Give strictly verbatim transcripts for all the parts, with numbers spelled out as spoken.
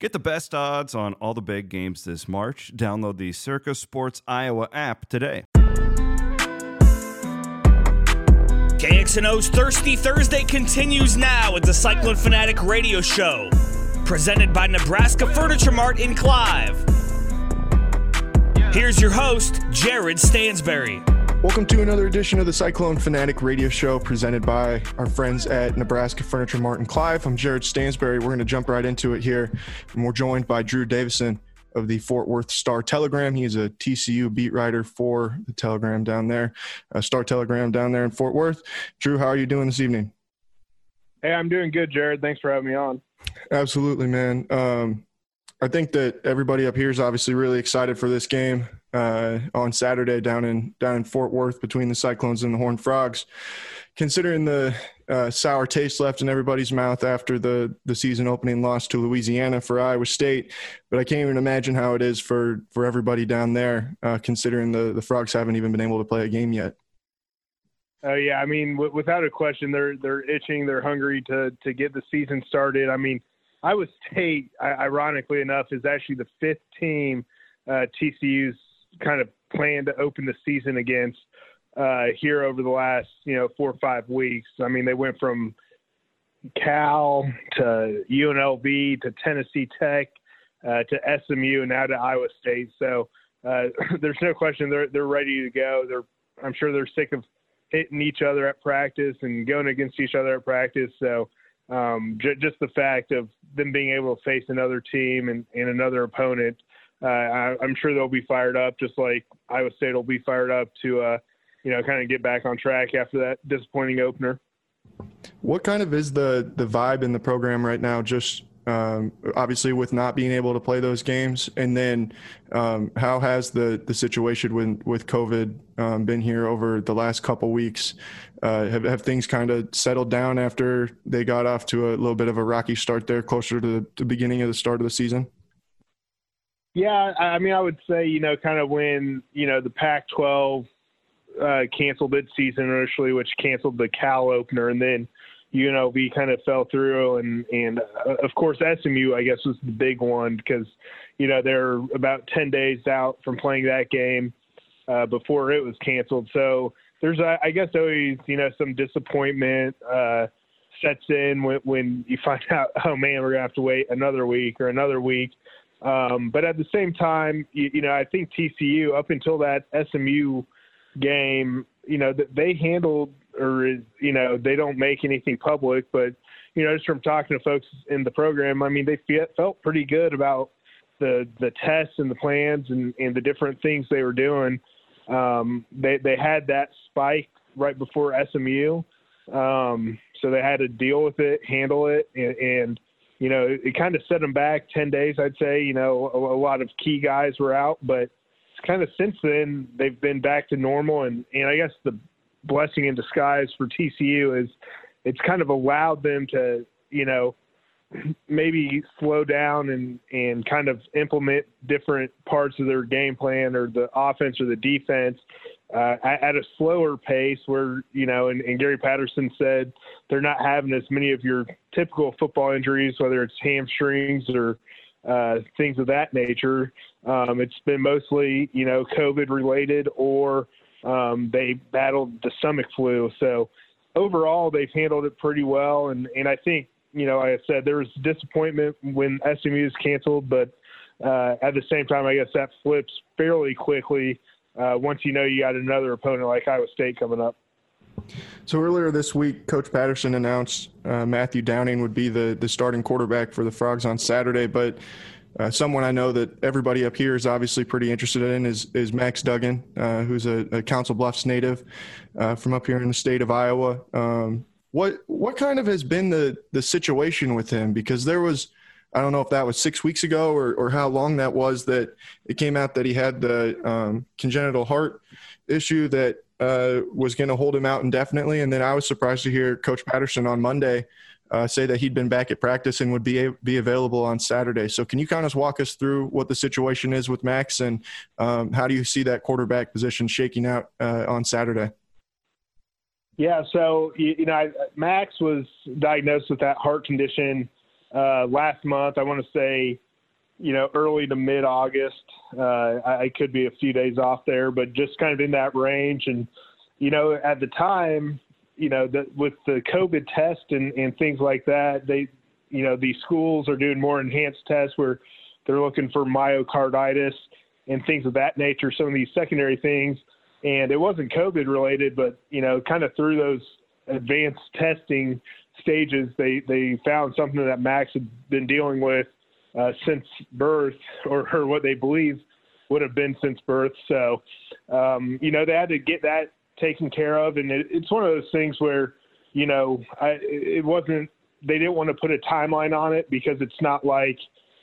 Get the best odds on all the big games this March. Download the Circa Sports Iowa app today. K X N O's Thirsty Thursday continues now at the Cyclone Fanatic Radio Show, presented by Nebraska Furniture Mart in Clive. Here's your host, Jared Stansberry. Welcome to another edition of the Cyclone Fanatic Radio Show, presented by our friends at Nebraska Furniture Mart in Clive. I'm Jared Stansberry. We're going to jump right into it here, and we're joined by Drew Davison of the Fort Worth Star-Telegram. He's a T C U beat writer for the Telegram down there, uh, Star-Telegram down there in Fort Worth. Drew, how are you doing this evening? Hey, I'm doing good, Jared. Thanks for having me on. Absolutely, man. Um, I think that everybody up here is obviously really excited for this game uh, on Saturday down in down in Fort Worth between the Cyclones and the Horned Frogs. Considering the uh, sour taste left in everybody's mouth after the, the season opening loss to Louisiana for Iowa State, but I can't even imagine how it is for, for everybody down there, uh, considering the, the Frogs haven't even been able to play a game yet. Uh, yeah, I mean, w- without a question, they're they're itching, they're hungry to to get the season started. I mean, Iowa State, ironically enough, is actually the fifth team uh, T C U's kind of planned to open the season against uh, here over the last, you know, four or five weeks. I mean, they went from Cal to U N L V to Tennessee Tech uh, to S M U and now to Iowa State. So uh, there's no question they're they're ready to go. They're I'm sure they're sick of hitting each other at practice and going against each other at practice. So um, j- just the fact of them being able to face another team and, and another opponent, uh, I, I'm sure they'll be fired up, just like Iowa State will be fired up to, uh, you know, kind of get back on track after that disappointing opener. What kind of is the, the vibe in the program right now? Just um, obviously with not being able to play those games. And then um, how has the, the situation with, with COVID um, been here over the last couple weeks? Uh, have, have things kind of settled down after they got off to a little bit of a rocky start there closer to the, the beginning of the start of the season? Yeah. I mean, I would say, you know, kind of when, you know, the Pac twelve uh, canceled its season initially, which canceled the Cal opener, and then you know, we kind of fell through, and, and uh, of course, S M U, I guess, was the big one because, you know, they're about ten days out from playing that game uh, before it was canceled. So there's, uh, I guess, always, you know, some disappointment uh, sets in when, when you find out, oh, man, we're going to have to wait another week or another week. Um, but at the same time, you, you know, I think T C U, up until that S M U game, you know, they handled – or, you know, they don't make anything public, but, you know, just from talking to folks in the program, I mean, they felt pretty good about the the tests and the plans and, and the different things they were doing. Um, they, they had that spike right before S M U. Um, so they had to deal with it, handle it. And, and you know, it, it kind of set them back ten days, I'd say. You know, a, a lot of key guys were out, but kind of since then they've been back to normal. And, and I guess the blessing in disguise for T C U is it's kind of allowed them to, you know, maybe slow down and, and kind of implement different parts of their game plan or the offense or the defense uh, at a slower pace where, you know, and, and Gary Patterson said they're not having as many of your typical football injuries, whether it's hamstrings or uh, things of that nature. Um, it's been mostly, you know, COVID related or Um, they battled the stomach flu. So overall, they've handled it pretty well. And, and I think, you know, like I said, there was disappointment when S M U is canceled, but uh, at the same time, I guess that flips fairly quickly uh, once you know you got another opponent like Iowa State coming up. So earlier this week, Coach Patterson announced uh, Matthew Downing would be the, the starting quarterback for the Frogs on Saturday, but Uh, someone I know that everybody up here is obviously pretty interested in is is Max Duggan, uh, who's a, a Council Bluffs native uh, from up here in the state of Iowa. Um, what what kind of has been the the situation with him? Because there was, I don't know if that was six weeks ago or, or how long that was, that it came out that he had the um, congenital heart issue that uh, was going to hold him out indefinitely. And then I was surprised to hear Coach Patterson on Monday Uh, say that he'd been back at practice and would be a- be available on Saturday. So can you kind of walk us through what the situation is with Max and um, how do you see that quarterback position shaking out uh, on Saturday? Yeah, so, you, you know, I, Max was diagnosed with that heart condition uh, last month. I want to say you know, early to mid-August. Uh, I, I could be a few days off there, but just kind of in that range. And, you know, at the time, you know, the, with the COVID test and, and things like that, they, you know, these schools are doing more enhanced tests where they're looking for myocarditis and things of that nature, some of these secondary things. And it wasn't COVID related, but, you know, kind of through those advanced testing stages, they, they found something that Max had been dealing with uh, since birth, or, or what they believe would have been since birth. So, um, you know, they had to get that taken care of. And it, it's one of those things where, you know, I, it wasn't, they didn't want to put a timeline on it, because it's not like,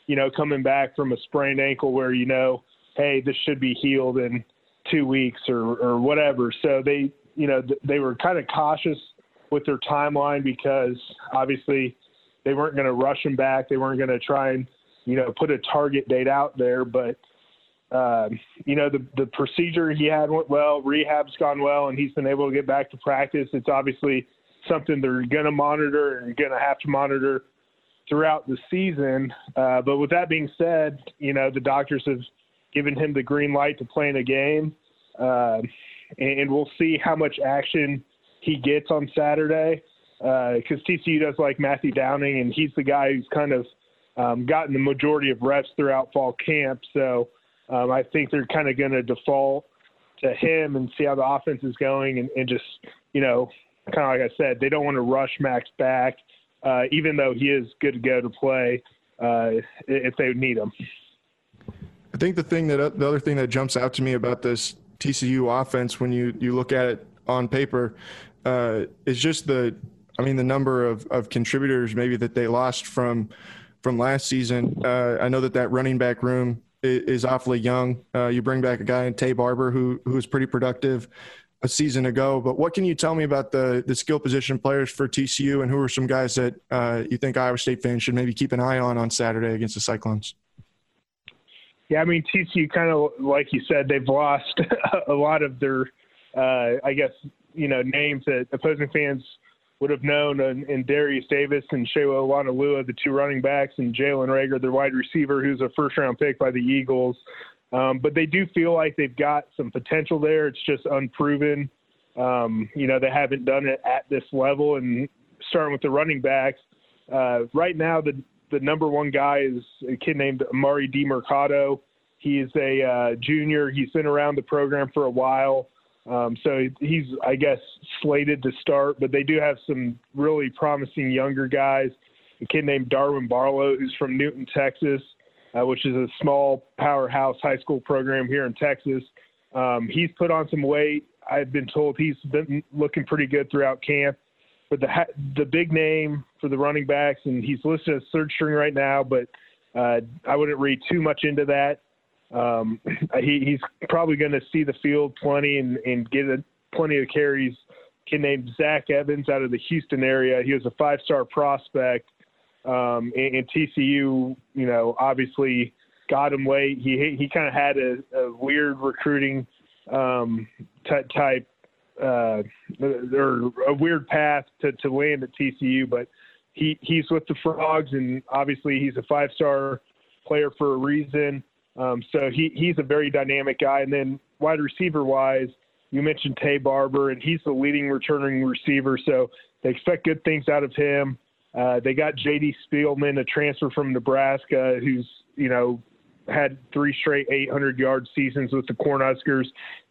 you know, coming back from a sprained ankle where, you know, hey, this should be healed in two weeks or, or whatever. So they, you know, th- they were kind of cautious with their timeline, because obviously they weren't going to rush him back. They weren't going to try and, you know, put a target date out there. But, um, you know, the, the procedure he had went well, rehab's gone well, and he's been able to get back to practice. It's obviously something they're going to monitor and going to have to monitor throughout the season. Uh, but with that being said, you know, the doctors have given him the green light to play in a game. Uh, and, and we'll see how much action he gets on Saturday, because uh, T C U does like Matthew Downing, and he's the guy who's kind of um, gotten the majority of reps throughout fall camp. So um, I think they're kind of going to default to him and see how the offense is going, and, and just, you know, kind of like I said, they don't want to rush Max back, uh, even though he is good to go to play uh, if they need him. I think the thing that the other thing that jumps out to me about this T C U offense, when you, you look at it on paper, uh, is just the, I mean, the number of, of contributors maybe that they lost from from last season. Uh, I know that that running back room is, is awfully young. Uh, you bring back a guy in Tay Barber who who was pretty productive a season ago. But what can you tell me about the the skill position players for T C U, and who are some guys that uh, you think Iowa State fans should maybe keep an eye on on Saturday against the Cyclones? Yeah, I mean, T C U kind of, like you said, they've lost a lot of their, uh, I guess, you know, names that opposing fans would have known, in, in Darius Davis and Shewa Wanalua, the two running backs, and Jalen Reagor, their wide receiver, who's a first-round pick by the Eagles. Um, but they do feel like they've got some potential there. It's just unproven. Um, you know, they haven't done it at this level. And starting with the running backs, uh, right now the The number one guy is a kid named Amari DiMercado. He is a uh, junior. He's been around the program for a while. Um, so he's, I guess, slated to start, but they do have some really promising younger guys. A kid named Darwin Barlow, who's from Newton, Texas, uh, which is a small powerhouse high school program here in Texas. Um, he's put on some weight. I've been told he's been looking pretty good throughout camp. But the the big name for the running backs, and he's listed as third string right now, but uh, I wouldn't read too much into that. Um, he, he's probably going to see the field plenty and, and get a, plenty of carries. A kid named Zach Evans out of the Houston area. He was a five-star prospect, um, and, and T C U, you know, obviously got him late. He he kind of had a, a weird recruiting um, t- type. Uh, or a weird path to, to land at T C U, but he, he's with the Frogs, and obviously he's a five-star player for a reason. Um, so he, he's a very dynamic guy. And then wide receiver-wise, you mentioned Tay Barber, and he's the leading returning receiver, so they expect good things out of him. Uh, they got J D Spielman, a transfer from Nebraska, who's, you know, had three straight eight hundred yard seasons with the Cornhuskers.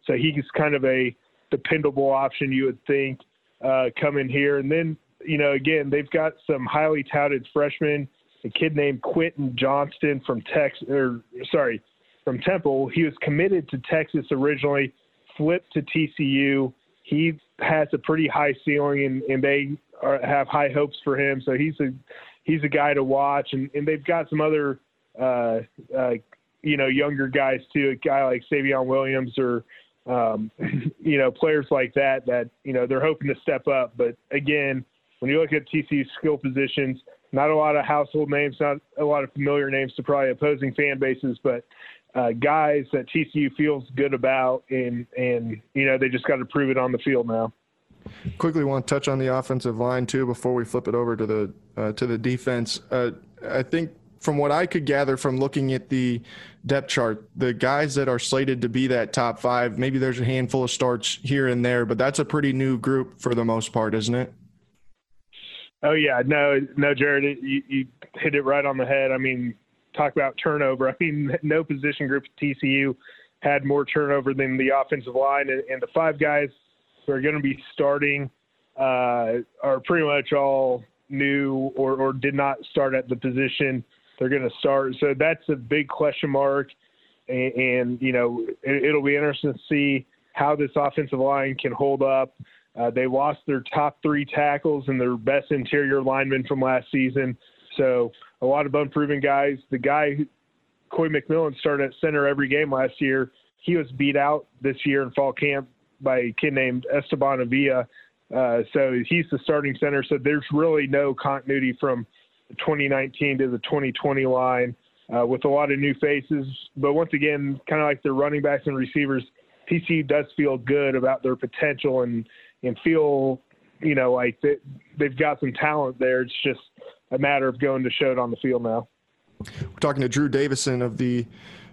So he's kind of a dependable option, you would think, uh, come in here. And then, you know, again, they've got some highly touted freshmen, a kid named Quentin Johnston from Texas, or sorry, from Temple. He was committed to Texas originally, flipped to T C U. He has a pretty high ceiling, and, and they are, have high hopes for him. So he's a, he's a guy to watch. And, and they've got some other, uh, uh, you know, younger guys too, a guy like Savion Williams, or, Um, you know, players like that, that, you know, they're hoping to step up. But again, when you look at T C U's skill positions, not a lot of household names, not a lot of familiar names to probably opposing fan bases, but uh, guys that T C U feels good about, and, and, you know, they just got to prove it on the field now. Quickly want to touch on the offensive line too, before we flip it over to the, uh, to the defense. Uh, I think from what I could gather from looking at the depth chart, the guys that are slated to be that top five, maybe there's a handful of starts here and there, but that's a pretty new group for the most part, isn't it? Oh, yeah. No, no, Jared, you, you hit it right on the head. I mean, talk about turnover. I mean, no position group at T C U had more turnover than the offensive line, and, and the five guys who are going to be starting uh, are pretty much all new or, or did not start at the position they're going to start. So that's a big question mark. And, and you know, it, it'll be interesting to see how this offensive line can hold up. Uh, they lost their top three tackles and their best interior lineman from last season. So a lot of unproven guys. The guy, Coy McMillan, started at center every game last year. He was beat out this year in fall camp by a kid named Esteban Avila. Uh, so he's the starting center. So there's really no continuity from the twenty nineteen to the twenty twenty line uh, with a lot of new faces. But once again, kind of like their running backs and receivers, T C U does feel good about their potential and, and feel, you know, like they, they've got some talent there. It's just a matter of going to show it on the field now. We're talking to Drew Davison of the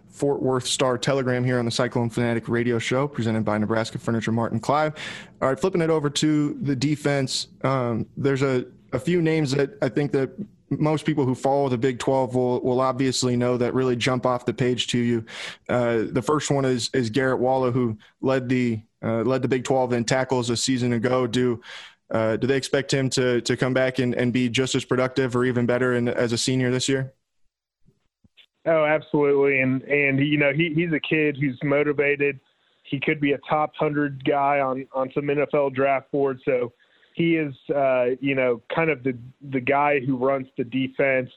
Fort Worth Star-Telegram here on the Cyclone Fanatic Radio Show, presented by Nebraska Furniture Mart and Clive. All right, flipping it over to the defense, um, there's a, a few names that I think that most people who follow the Big twelve will, will obviously know that really jump off the page to you. Uh, the first one is is Garrett Walla, who led the uh, led the Big twelve in tackles a season ago. Do uh, do they expect him to to come back and, and be just as productive or even better in, as a senior this year? Oh, absolutely. And, and you know, he, he's a kid who's motivated. He could be a top one hundred guy on, on some N F L draft board. So he is, uh, you know, kind of the, the guy who runs the defense.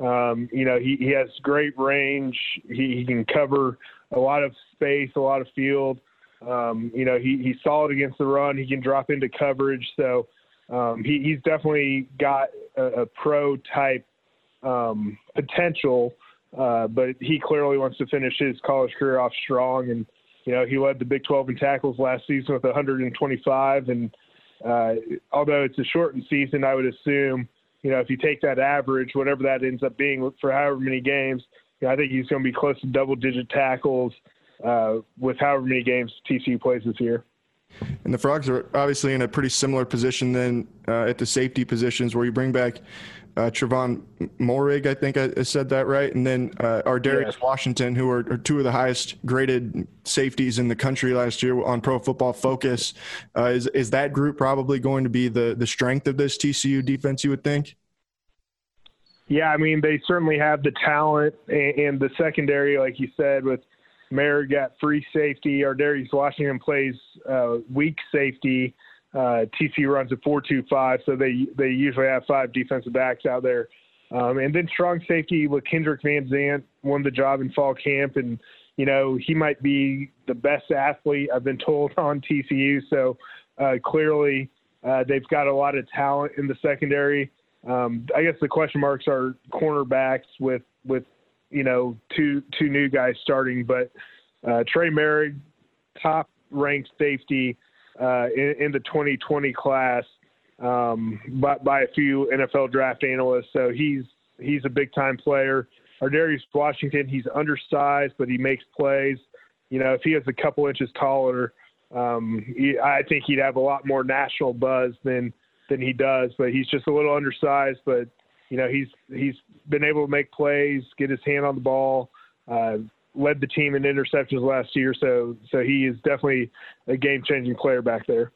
Um, you know, he, he has great range. He, he can cover a lot of space, a lot of field. Um, you know, he, he's solid against the run. He can drop into coverage. So um, he, he's definitely got a, a pro-type um, potential. Uh, but he clearly wants to finish his college career off strong. And, you know, he led the Big twelve in tackles last season with one hundred twenty-five. And uh, although it's a shortened season, I would assume, you know, if you take that average, whatever that ends up being for however many games, you know, I think he's going to be close to double-digit tackles uh, with however many games T C U plays this year. And the Frogs are obviously in a pretty similar position then uh, at the safety positions, where you bring back uh, Trevon Morig, I think I, I said that right, and then uh, our Darius yeah. Washington, who are, are two of the highest graded safeties in the country last year on Pro Football Focus. Uh, is is that group probably going to be the the strength of this T C U defense, you would think? Yeah, I mean, they certainly have the talent and, and the secondary, like you said, with Mayer got free safety. Our Darius Washington plays uh, weak safety. Uh, T C U runs a four two five, so they they usually have five defensive backs out there. Um, and then strong safety with Kendrick Van Zandt won the job in fall camp, and you know he might be the best athlete I've been told on T C U. So uh, clearly uh, they've got a lot of talent in the secondary. Um, I guess the question marks are cornerbacks with with. you know, two two new guys starting, but uh, Trey Merrick, top-ranked safety uh, in, in the twenty twenty class um, by, by a few N F L draft analysts, so he's he's a big-time player. Our Darius Washington, he's undersized, but he makes plays. You know, if he was a couple inches taller, um, he, I think he'd have a lot more national buzz than than he does, but he's just a little undersized, but You know, he's he's been able to make plays, get his hand on the ball, uh, led the team in interceptions last year. So so he is definitely a game-changing player back there.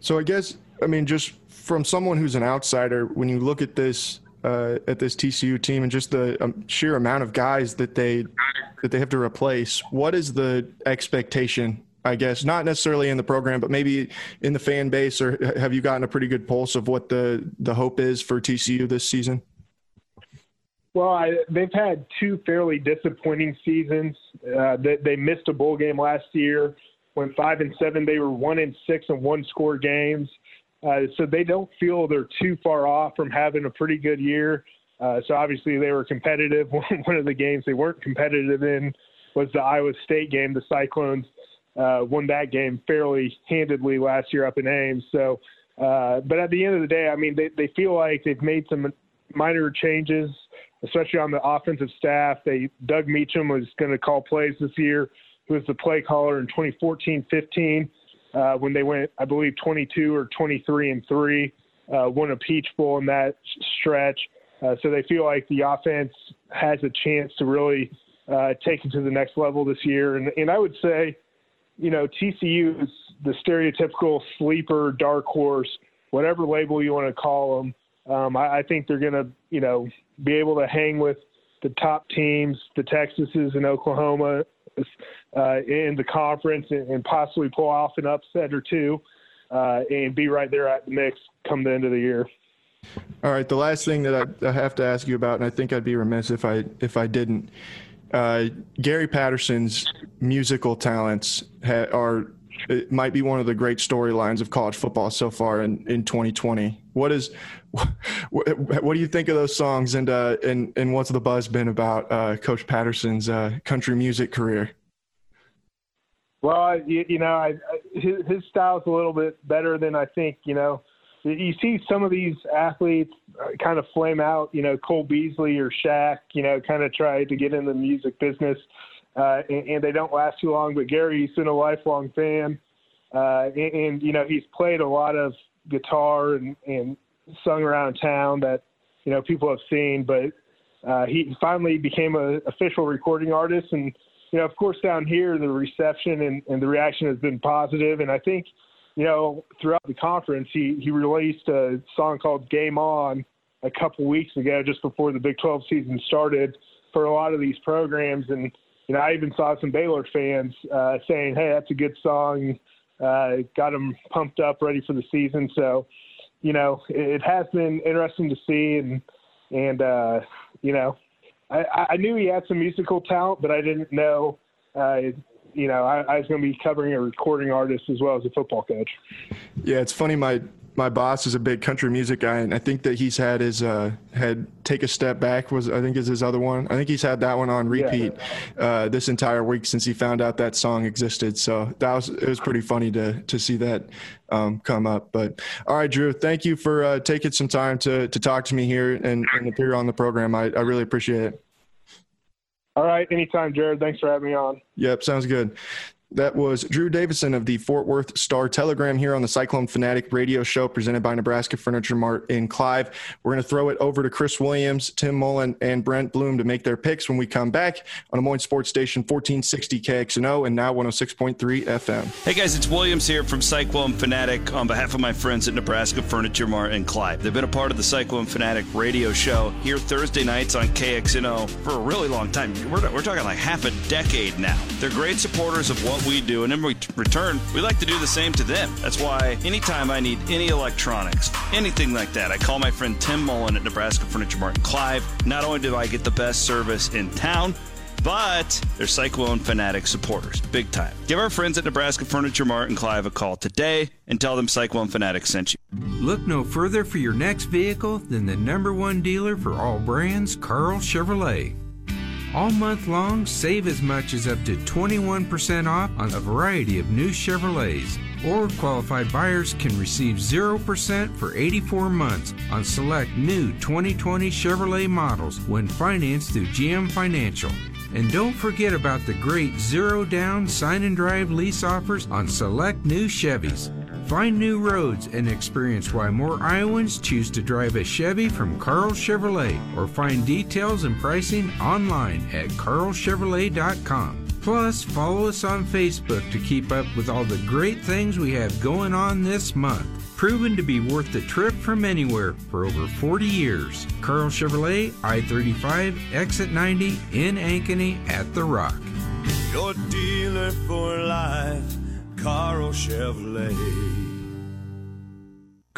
So I guess, I mean, just from someone who's an outsider, when you look at this uh, at this T C U team and just the um, sheer amount of guys that they that they have to replace, what is the expectation, I guess, not necessarily in the program, but maybe in the fan base? Or have you gotten a pretty good pulse of what the, the hope is for T C U this season? Well, I, they've had two fairly disappointing seasons. Uh, they, they missed a bowl game last year. Went five and seven. They were one and six and one score games. Uh, so they don't feel they're too far off from having a pretty good year. Uh, so obviously they were competitive. One of the games they weren't competitive in was the Iowa State game. The Cyclones Uh, won that game fairly handedly last year up in Ames. So, uh, but at the end of the day, I mean, they, they feel like they've made some minor changes especially on the offensive staff. They Doug Meacham was going to call plays this year. He was the play caller in twenty fourteen fifteen uh, when they went, I believe, twenty-two or twenty-three and three, uh, won a Peach Bowl in that stretch. Uh, so they feel like the offense has a chance to really uh, take it to the next level this year. And, and I would say, you know, T C U is the stereotypical sleeper, dark horse, whatever label you want to call them. Um, I, I think they're going to, you know, be able to hang with the top teams, the Texases and Oklahoma uh, in the conference, and, and possibly pull off an upset or two uh, and be right there at the mix come the end of the year. All right. The last thing that I, I have to ask you about, and I think I'd be remiss if I if I didn't, uh, Gary Patterson's musical talents ha, are it might be one of the great storylines of college football so far in, in twenty twenty. What is what, what do you think of those songs, and uh, and and what's the buzz been about uh, Coach Patterson's uh, country music career? Well, you, you know, I, I, his, his style's a little bit better than I think, you know. You see some of these athletes kind of flame out, you know, Cole Beasley or Shaq, you know, kind of try to get in the music business, uh, and, and they don't last too long. But Gary's been a lifelong fan, uh, and, and, you know, he's played a lot of guitar and, and sung around town that, you know, people have seen. But uh, he finally became an official recording artist. And, you know, of course, down here, the reception and, and the reaction has been positive. And I think, you know, throughout the conference, he, he released a song called Game On a couple weeks ago, just before the Big twelve season started, for a lot of these programs. And, you know, I even saw some Baylor fans uh, saying, hey, that's a good song. Uh, got them pumped up, ready for the season. So, you know, it, it has been interesting to see. And, and uh, you know, I, I knew he had some musical talent, but I didn't know uh, – you know, I, I was going to be covering a recording artist as well as a football coach. Yeah, it's funny. My my boss is a big country music guy, and I think that he's had his uh, had Take a Step Back was I think is his other one. I think he's had that one on repeat yeah. uh, this entire week since he found out that song existed. So that was it was pretty funny to to see that um, come up. But all right, Drew, thank you for uh, taking some time to to talk to me here and, and appear on the program. I, I really appreciate it. All right. Anytime, Jared. Thanks for having me on. Yep. Sounds good. That was Drew Davison of the Fort Worth Star-Telegram here on the Cyclone Fanatic Radio Show, presented by Nebraska Furniture Mart in Clive. We're going to throw it over to Chris Williams, Tim Mullen, and Brent Bloom to make their picks when we come back on Des Moines Sports Station fourteen sixty K X N O and now one oh six point three F M. Hey, guys, it's Williams here from Cyclone Fanatic on behalf of my friends at Nebraska Furniture Mart in Clive. They've been a part of the Cyclone Fanatic Radio Show here Thursday nights on K X N O for a really long time. We're, we're talking like half a decade now. They're great supporters of what we do, and in return, we like to do the same to them. That's why anytime I need any electronics, anything like that, I call my friend Tim Mullen at Nebraska Furniture Mart in Clive. Not only do I get the best service in town, but they're Cyclone Fanatic supporters, big time. Give our friends at Nebraska Furniture Mart in Clive a call today and tell them Cyclone Fanatic sent you. Look no further for your next vehicle than the number one dealer for all brands, Carl Chevrolet. All month long, save as much as up to twenty-one percent off on a variety of new Chevrolets. Or qualified buyers can receive zero percent for eighty-four months on select new twenty twenty Chevrolet models when financed through G M Financial. And don't forget about the great zero-down sign-and-drive lease offers on select new Chevys. Find new roads and experience why more Iowans choose to drive a Chevy from Carl Chevrolet, or find details and pricing online at carl chevrolet dot com. Plus, follow us on Facebook to keep up with all the great things we have going on this month. Proven to be worth the trip from anywhere for over forty years. Carl Chevrolet, I thirty-five, exit ninety, in Ankeny at The Rock. Your dealer for life. Carl Chevrolet.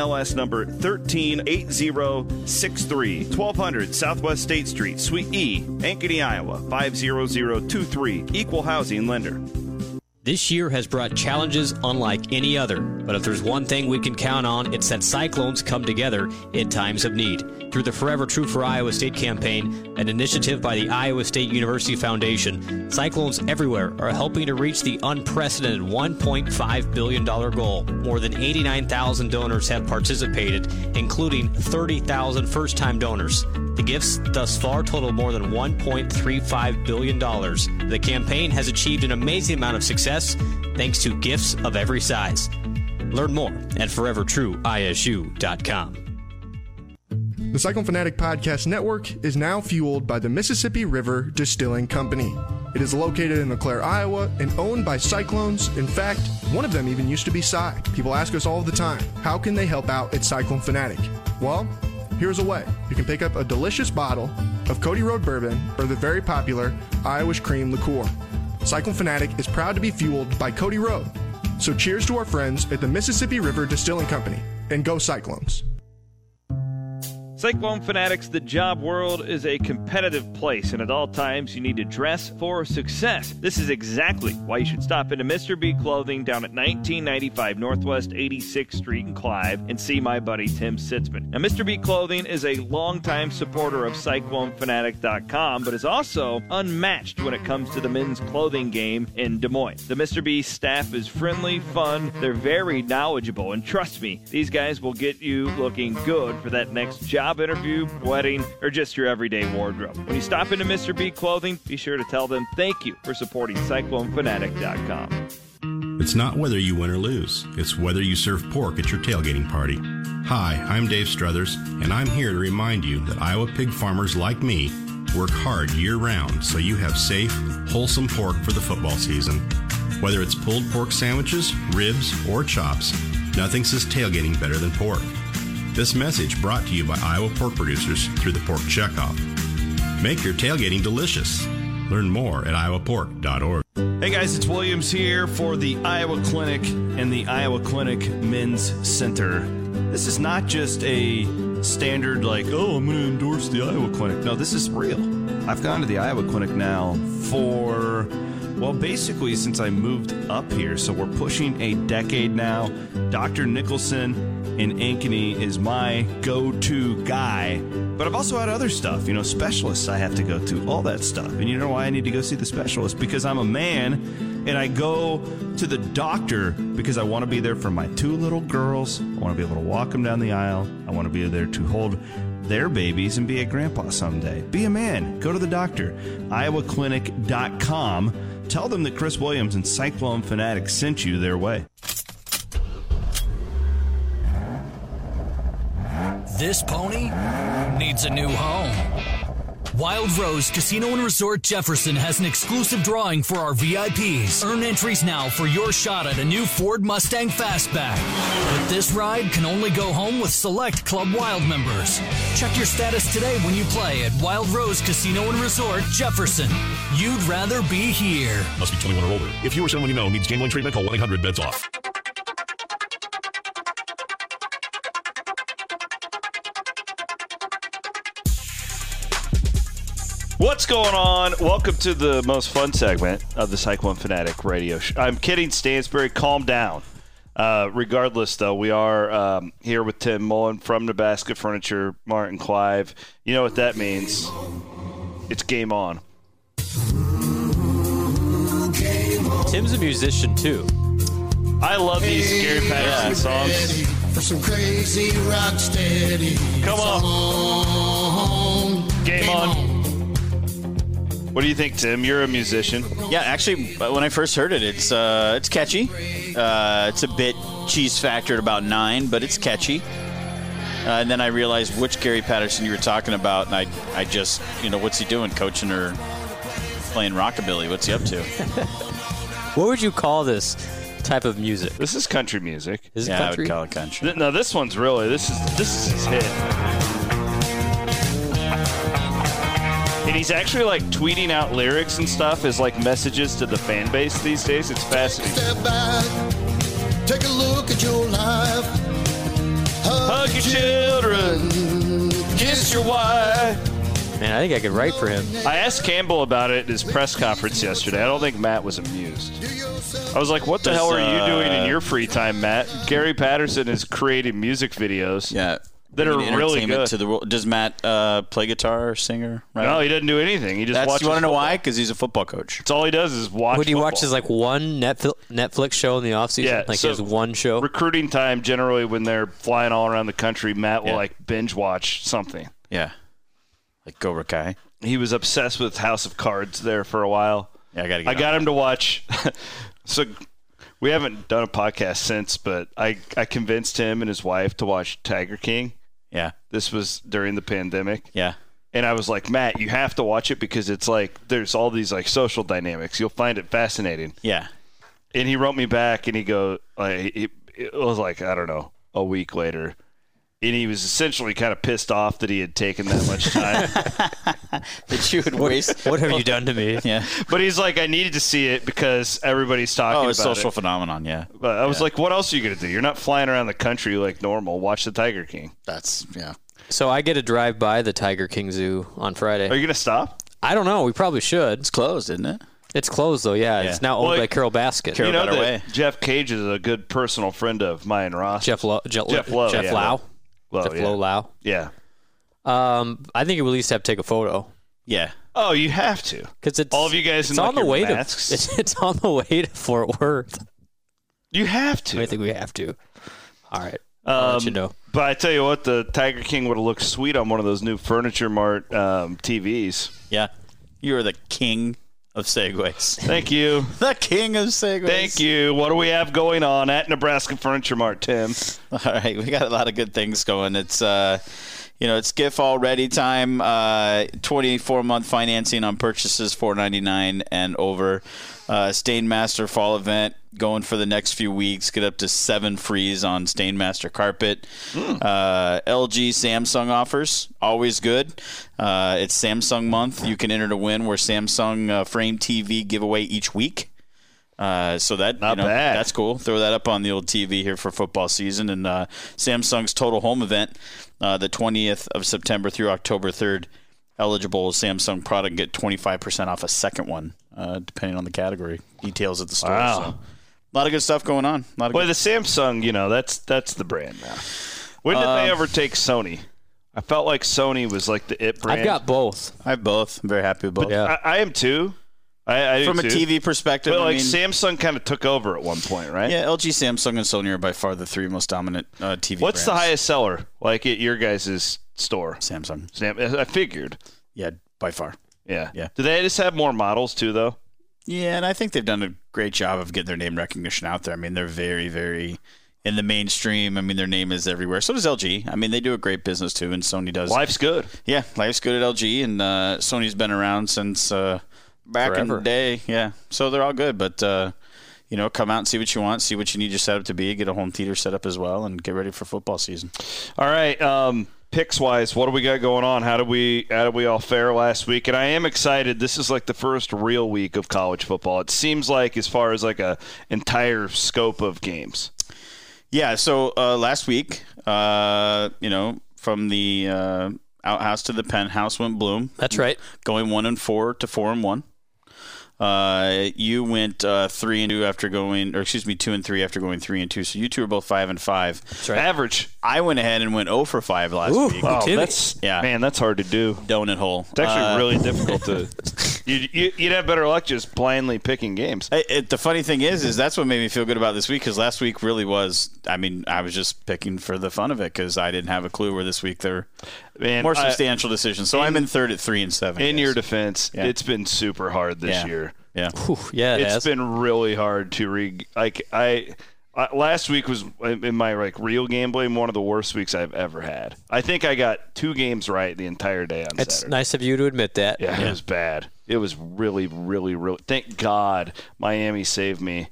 L S number one three eight zero six three, twelve hundred Southwest State Street, Suite E, Ankeny, Iowa, five zero zero two three, Equal Housing Lender. This year has brought challenges unlike any other, but if there's one thing we can count on, it's that Cyclones come together in times of need. Through the Forever True for Iowa State campaign, an initiative by the Iowa State University Foundation, Cyclones everywhere are helping to reach the unprecedented one point five billion dollars goal. More than eighty-nine thousand donors have participated, including thirty thousand first-time donors. The gifts thus far total more than one point three five billion dollars. The campaign has achieved an amazing amount of success thanks to gifts of every size. Learn more at forever true I S U dot com. The Cyclone Fanatic Podcast Network is now fueled by the Mississippi River Distilling Company. It is located in Eau Claire, Iowa, and owned by Cyclones. In fact, one of them even used to be Cy. People ask us all the time, how can they help out at Cyclone Fanatic? Well, here's a way. You can pick up a delicious bottle of Cody Road Bourbon or the very popular Irish Cream Liqueur. Cyclone Fanatic is proud to be fueled by Cody Road. So cheers to our friends at the Mississippi River Distilling Company, and go Cyclones. Cyclone Fanatics, the job world is a competitive place, and at all times you need to dress for success. This is exactly why you should stop into Mister B Clothing down at nineteen ninety-five Northwest eighty-sixth Street in Clive and see my buddy Tim Sitzman. Now, Mister B Clothing is a longtime supporter of Cyclone Fanatic dot com, but is also unmatched when it comes to the men's clothing game in Des Moines. The Mister B staff is friendly, fun, they're very knowledgeable, and trust me, these guys will get you looking good for that next job. Interview, wedding, or just your everyday wardrobe. When you stop into Mister B Clothing, be sure to tell them thank you for supporting Cyclone Fanatic dot com. It's not whether you win or lose. It's whether you serve pork at your tailgating party. Hi, I'm Dave Struthers, and I'm here to remind you that Iowa pig farmers like me work hard year-round so you have safe, wholesome pork for the football season. Whether it's pulled pork sandwiches, ribs, or chops, nothing says tailgating better than pork. This message brought to you by Iowa pork producers through the Pork Checkoff. Make your tailgating delicious. Learn more at iowa pork dot org. Hey guys, it's Williams here for the Iowa Clinic and the Iowa Clinic Men's Center. This is not just a standard like, oh, I'm going to endorse the Iowa Clinic. No, this is real. I've gone to the Iowa Clinic now for, well, basically since I moved up here. So we're pushing a decade now. Doctor Nicholson in Ankeny is my go-to guy, but I've also had other stuff, you know, specialists I have to go to, all that stuff. And you know why I need to go see the specialist? Because I'm a man, and I go to the doctor because I want to be there for my two little girls. I want to be able to walk them down the aisle. I want to be there to hold their babies and be a grandpa someday. Be a man. Go to the doctor. iowa clinic dot com. Tell them that Chris Williams and Cyclone Fanatic sent you their way. This pony needs a new home. Wild Rose Casino and Resort Jefferson has an exclusive drawing for our V I Ps. Earn entries now for your shot at a new Ford Mustang Fastback. But this ride can only go home with select Club Wild members. Check your status today when you play at Wild Rose Casino and Resort Jefferson. You'd rather be here. Must be twenty-one or older. If you or someone you know needs gambling treatment, call one eight hundred bets off. What's going on? Welcome to the most fun segment of the Cyclone Fanatic Radio Show. I'm kidding, Stansberry. Calm down. Uh, regardless, though, we are um, here with Tim Mullen from Nebraska Furniture Mart in Clive. You know what that means. It's game on. Tim's a musician, too. I love these Gary Patterson songs. For some crazy rock steady. Come on. Game on. What do you think, Tim? You're a musician. Yeah, actually, when I first heard it, it's uh, it's catchy. Uh, it's a bit cheese factored about nine, but it's catchy. Uh, and then I realized which Gary Patterson you were talking about, and I I just, you know, what's he doing, coaching her, playing rockabilly? What's he up to? What would you call this type of music? This is country music. Is it yeah, country? I would call it country. Th- no, this one's really this is this is his hit. And he's actually, like, tweeting out lyrics and stuff as, like, messages to the fan base these days. It's fascinating. Take a step back. Take a look at your life. hug your children, kiss your wife. Man, I think I could write for him. I asked Campbell about it at his press conference yesterday. I don't think Matt was amused. I was like, what the this, hell are you uh, doing in your free time, Matt? Gary Patterson is creating music videos yeah, that are really good. To the, does Matt uh, play guitar or singer? Right? No, he doesn't do anything. He just That's, watches You want to know why? Because he's a football coach. That's all he does is watch What he football. watches like one Netflix show in the offseason? Yeah, like so he has one show? Recruiting time, generally when they're flying all around the country, Matt will yeah. like binge watch something. Yeah. Like Cobra Kai. He was obsessed with House of Cards there for a while. Yeah, I got to get I got that. him to watch. So we haven't done a podcast since, but I, I convinced him and his wife to watch Tiger King. Yeah. This was during the pandemic. Yeah. And I was like, Matt, you have to watch it because it's like there's all these like social dynamics. You'll find it fascinating. Yeah. And he wrote me back and he go, like, it, it was like, I don't know, a week later. And he was essentially kind of pissed off that he had taken that much time. That you would waste. What have you done to me? Yeah. But he's like, I needed to see it because everybody's talking about it. Oh, it's a social phenomenon, yeah. But I was yeah. like, what else are you going to do? You're not flying around the country like normal. Watch the Tiger King. That's, yeah. So I get to drive by the Tiger King Zoo on Friday. Are you going to stop? I don't know. We probably should. It's closed, isn't it? It's closed, though, yeah. yeah. It's now owned well, by Carole Baskin. You know that Jeff Cage is a good personal friend of mine, Ross. Jeff Lowe. Jeff Lowe. Jeff Lowe. Well, to yeah. Flo Lau. Yeah. Um, I think you at least have to take a photo. Yeah. Oh, you have to. Because it's all of you guys in like the way masks. To, it's, it's on the way to Fort Worth. You have to. I think we have to. All right. I'll um, let you know. But I tell you what, the Tiger King would have looked sweet on one of those new Furniture Mart um, T Vs. Yeah. You are the king of segues. Thank you. The king of segues. Thank you. What do we have going on at Nebraska Furniture Mart, Tim? All right. We got a lot of good things going. It's, uh, you know, it's G I F All Ready time, uh, twenty-four month financing on purchases four ninety-nine and over. Uh, Stainmaster Fall Event going for the next few weeks. Get up to seven frees on Stainmaster Carpet. Mm. Uh, L G Samsung offers, always good. Uh, it's Samsung Month. You can enter to win where Samsung uh, Frame T V giveaway each week. Uh, so that Not you know, bad. That's cool. Throw that up on the old T V here for football season. And uh, Samsung's Total Home Event, uh, the twentieth of September through October third. Eligible Samsung product, get twenty-five percent off a second one, uh, depending on the category. Details at the store. Wow. So, a lot of good stuff going on. A lot of well, good the Samsung, you know, that's that's the brand now. When did uh, they overtake Sony? I felt like Sony was like the it brand. I've got both. I have both. I'm very happy with both. But yeah. I, I am too. I, I From a too. T V perspective. But like I mean, Samsung kind of took over at one point, right? Yeah, L G, Samsung, and Sony are by far the three most dominant uh, T V What's brands. The highest seller like at your guys' store? Samsung. Sam- I figured. Yeah, by far. Yeah. yeah. Do they just have more models too, though? Yeah, and I think they've done a great job of getting their name recognition out there. I mean, they're very, very in the mainstream. I mean, their name is everywhere. So does L G. I mean, they do a great business too, and Sony does. Life's good. Yeah, life's good at L G, and uh, Sony's been around since uh, back Forever. in the day. Yeah, so they're all good, but uh, you know, come out and see what you want, see what you need your setup to be, get a home theater set up as well, and get ready for football season. All right. Um, Picks wise, what do we got going on? How did we how did we all fare last week? And I am excited. This is like the first real week of college football. It seems like as far as like a entire scope of games. Yeah. So uh, last week, uh, you know, from the uh, outhouse to the penthouse went Bloom. That's right. Going one and four to four and one. Uh, you went uh, three and two after going, or excuse me, two and three after going three and two. So you two are both five and five. That's right. Average. I went ahead and went zero for five last Ooh, week. Oh, that's yeah, man, that's hard to do. Donut hole. It's actually uh, really difficult to. You, you, you'd have better luck just blindly picking games. It, it, the funny thing is, is that's what made me feel good about this week because last week really was. I mean, I was just picking for the fun of it because I didn't have a clue where this week they're. Man, more substantial I, decisions. So in, I'm in third at three and seven. In your defense, yeah. It's been super hard this yeah. year. Yeah, Whew, yeah, it it's has. been really hard to re. Like I, I, last week was in my like real gambling one of the worst weeks I've ever had. I think I got two games right the entire day on it's Saturday. It's nice of you to admit that. Yeah, yeah, it was bad. It was really, really, really. Thank God Miami saved me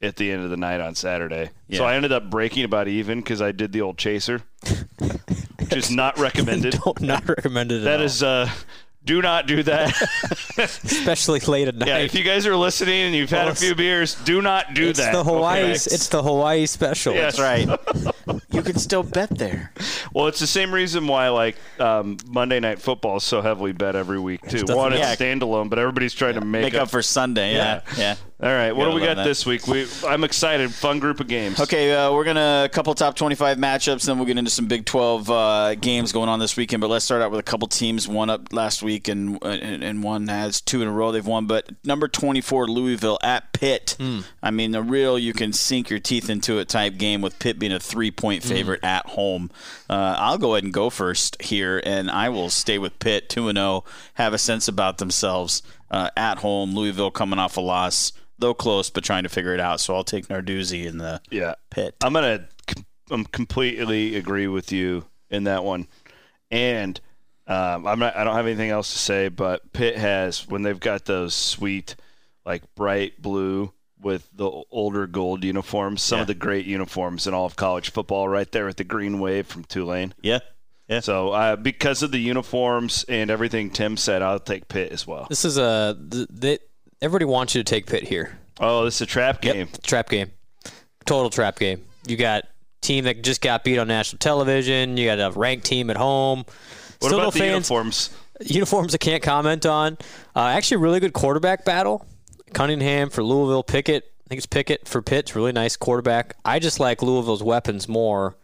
at the end of the night on Saturday. Yeah. So I ended up breaking about even because I did the old chaser. Which is not recommended. Don't, not recommended at That all. is, uh, do not do that. Especially late at night. Yeah, if you guys are listening and you've had well, a few beers, do not do it's that. The Hawaii, okay. It's the Hawaii special. Yes. That's right. You can still bet there. Well, it's the same reason why, like, um, Monday Night Football is so heavily bet every week, too. One, yeah. it's standalone, but everybody's trying yeah. to make, make up. up for Sunday. Yeah. yeah. yeah. All right. What do we got that. this week? We I'm excited. Fun group of games. Okay. Uh, we're going to a couple top twenty-five matchups, then we'll get into some Big twelve uh, games going on this weekend. But let's start out with a couple teams. One up last week, and, and, and one has two in a row they've won. But number twenty-four, Louisville at Pitt. Mm. I mean, the real you can sink your teeth into it type game with Pitt being a three-point favorite mm. at home. Uh, I'll go ahead and go first here, and I will stay with Pitt, two and oh, have a sense about themselves uh, at home. Louisville coming off a loss, though close, but trying to figure it out. So I'll take Narduzzi in the yeah. Pitt. I'm going to com- completely agree with you in that one. And um, I'm not, I don't have anything else to say, but Pitt has, when they've got those sweet, like bright blue, with the older gold uniforms, some yeah. of the great uniforms in all of college football, right there at the green wave from Tulane. Yeah. yeah. So uh, because of the uniforms and everything Tim said, I'll take Pitt as well. This is a th- – they, everybody wants you to take Pitt here. Oh, this is a trap game. Yep, trap game. Total trap game. You got team that just got beat on national television. You got a ranked team at home. What Still about no the fans. uniforms? Uniforms I can't comment on. Uh, actually, really good quarterback battle. Cunningham for Louisville, Pickett. I think it's Pickett for Pitt. It's a really nice quarterback. I just like Louisville's weapons more.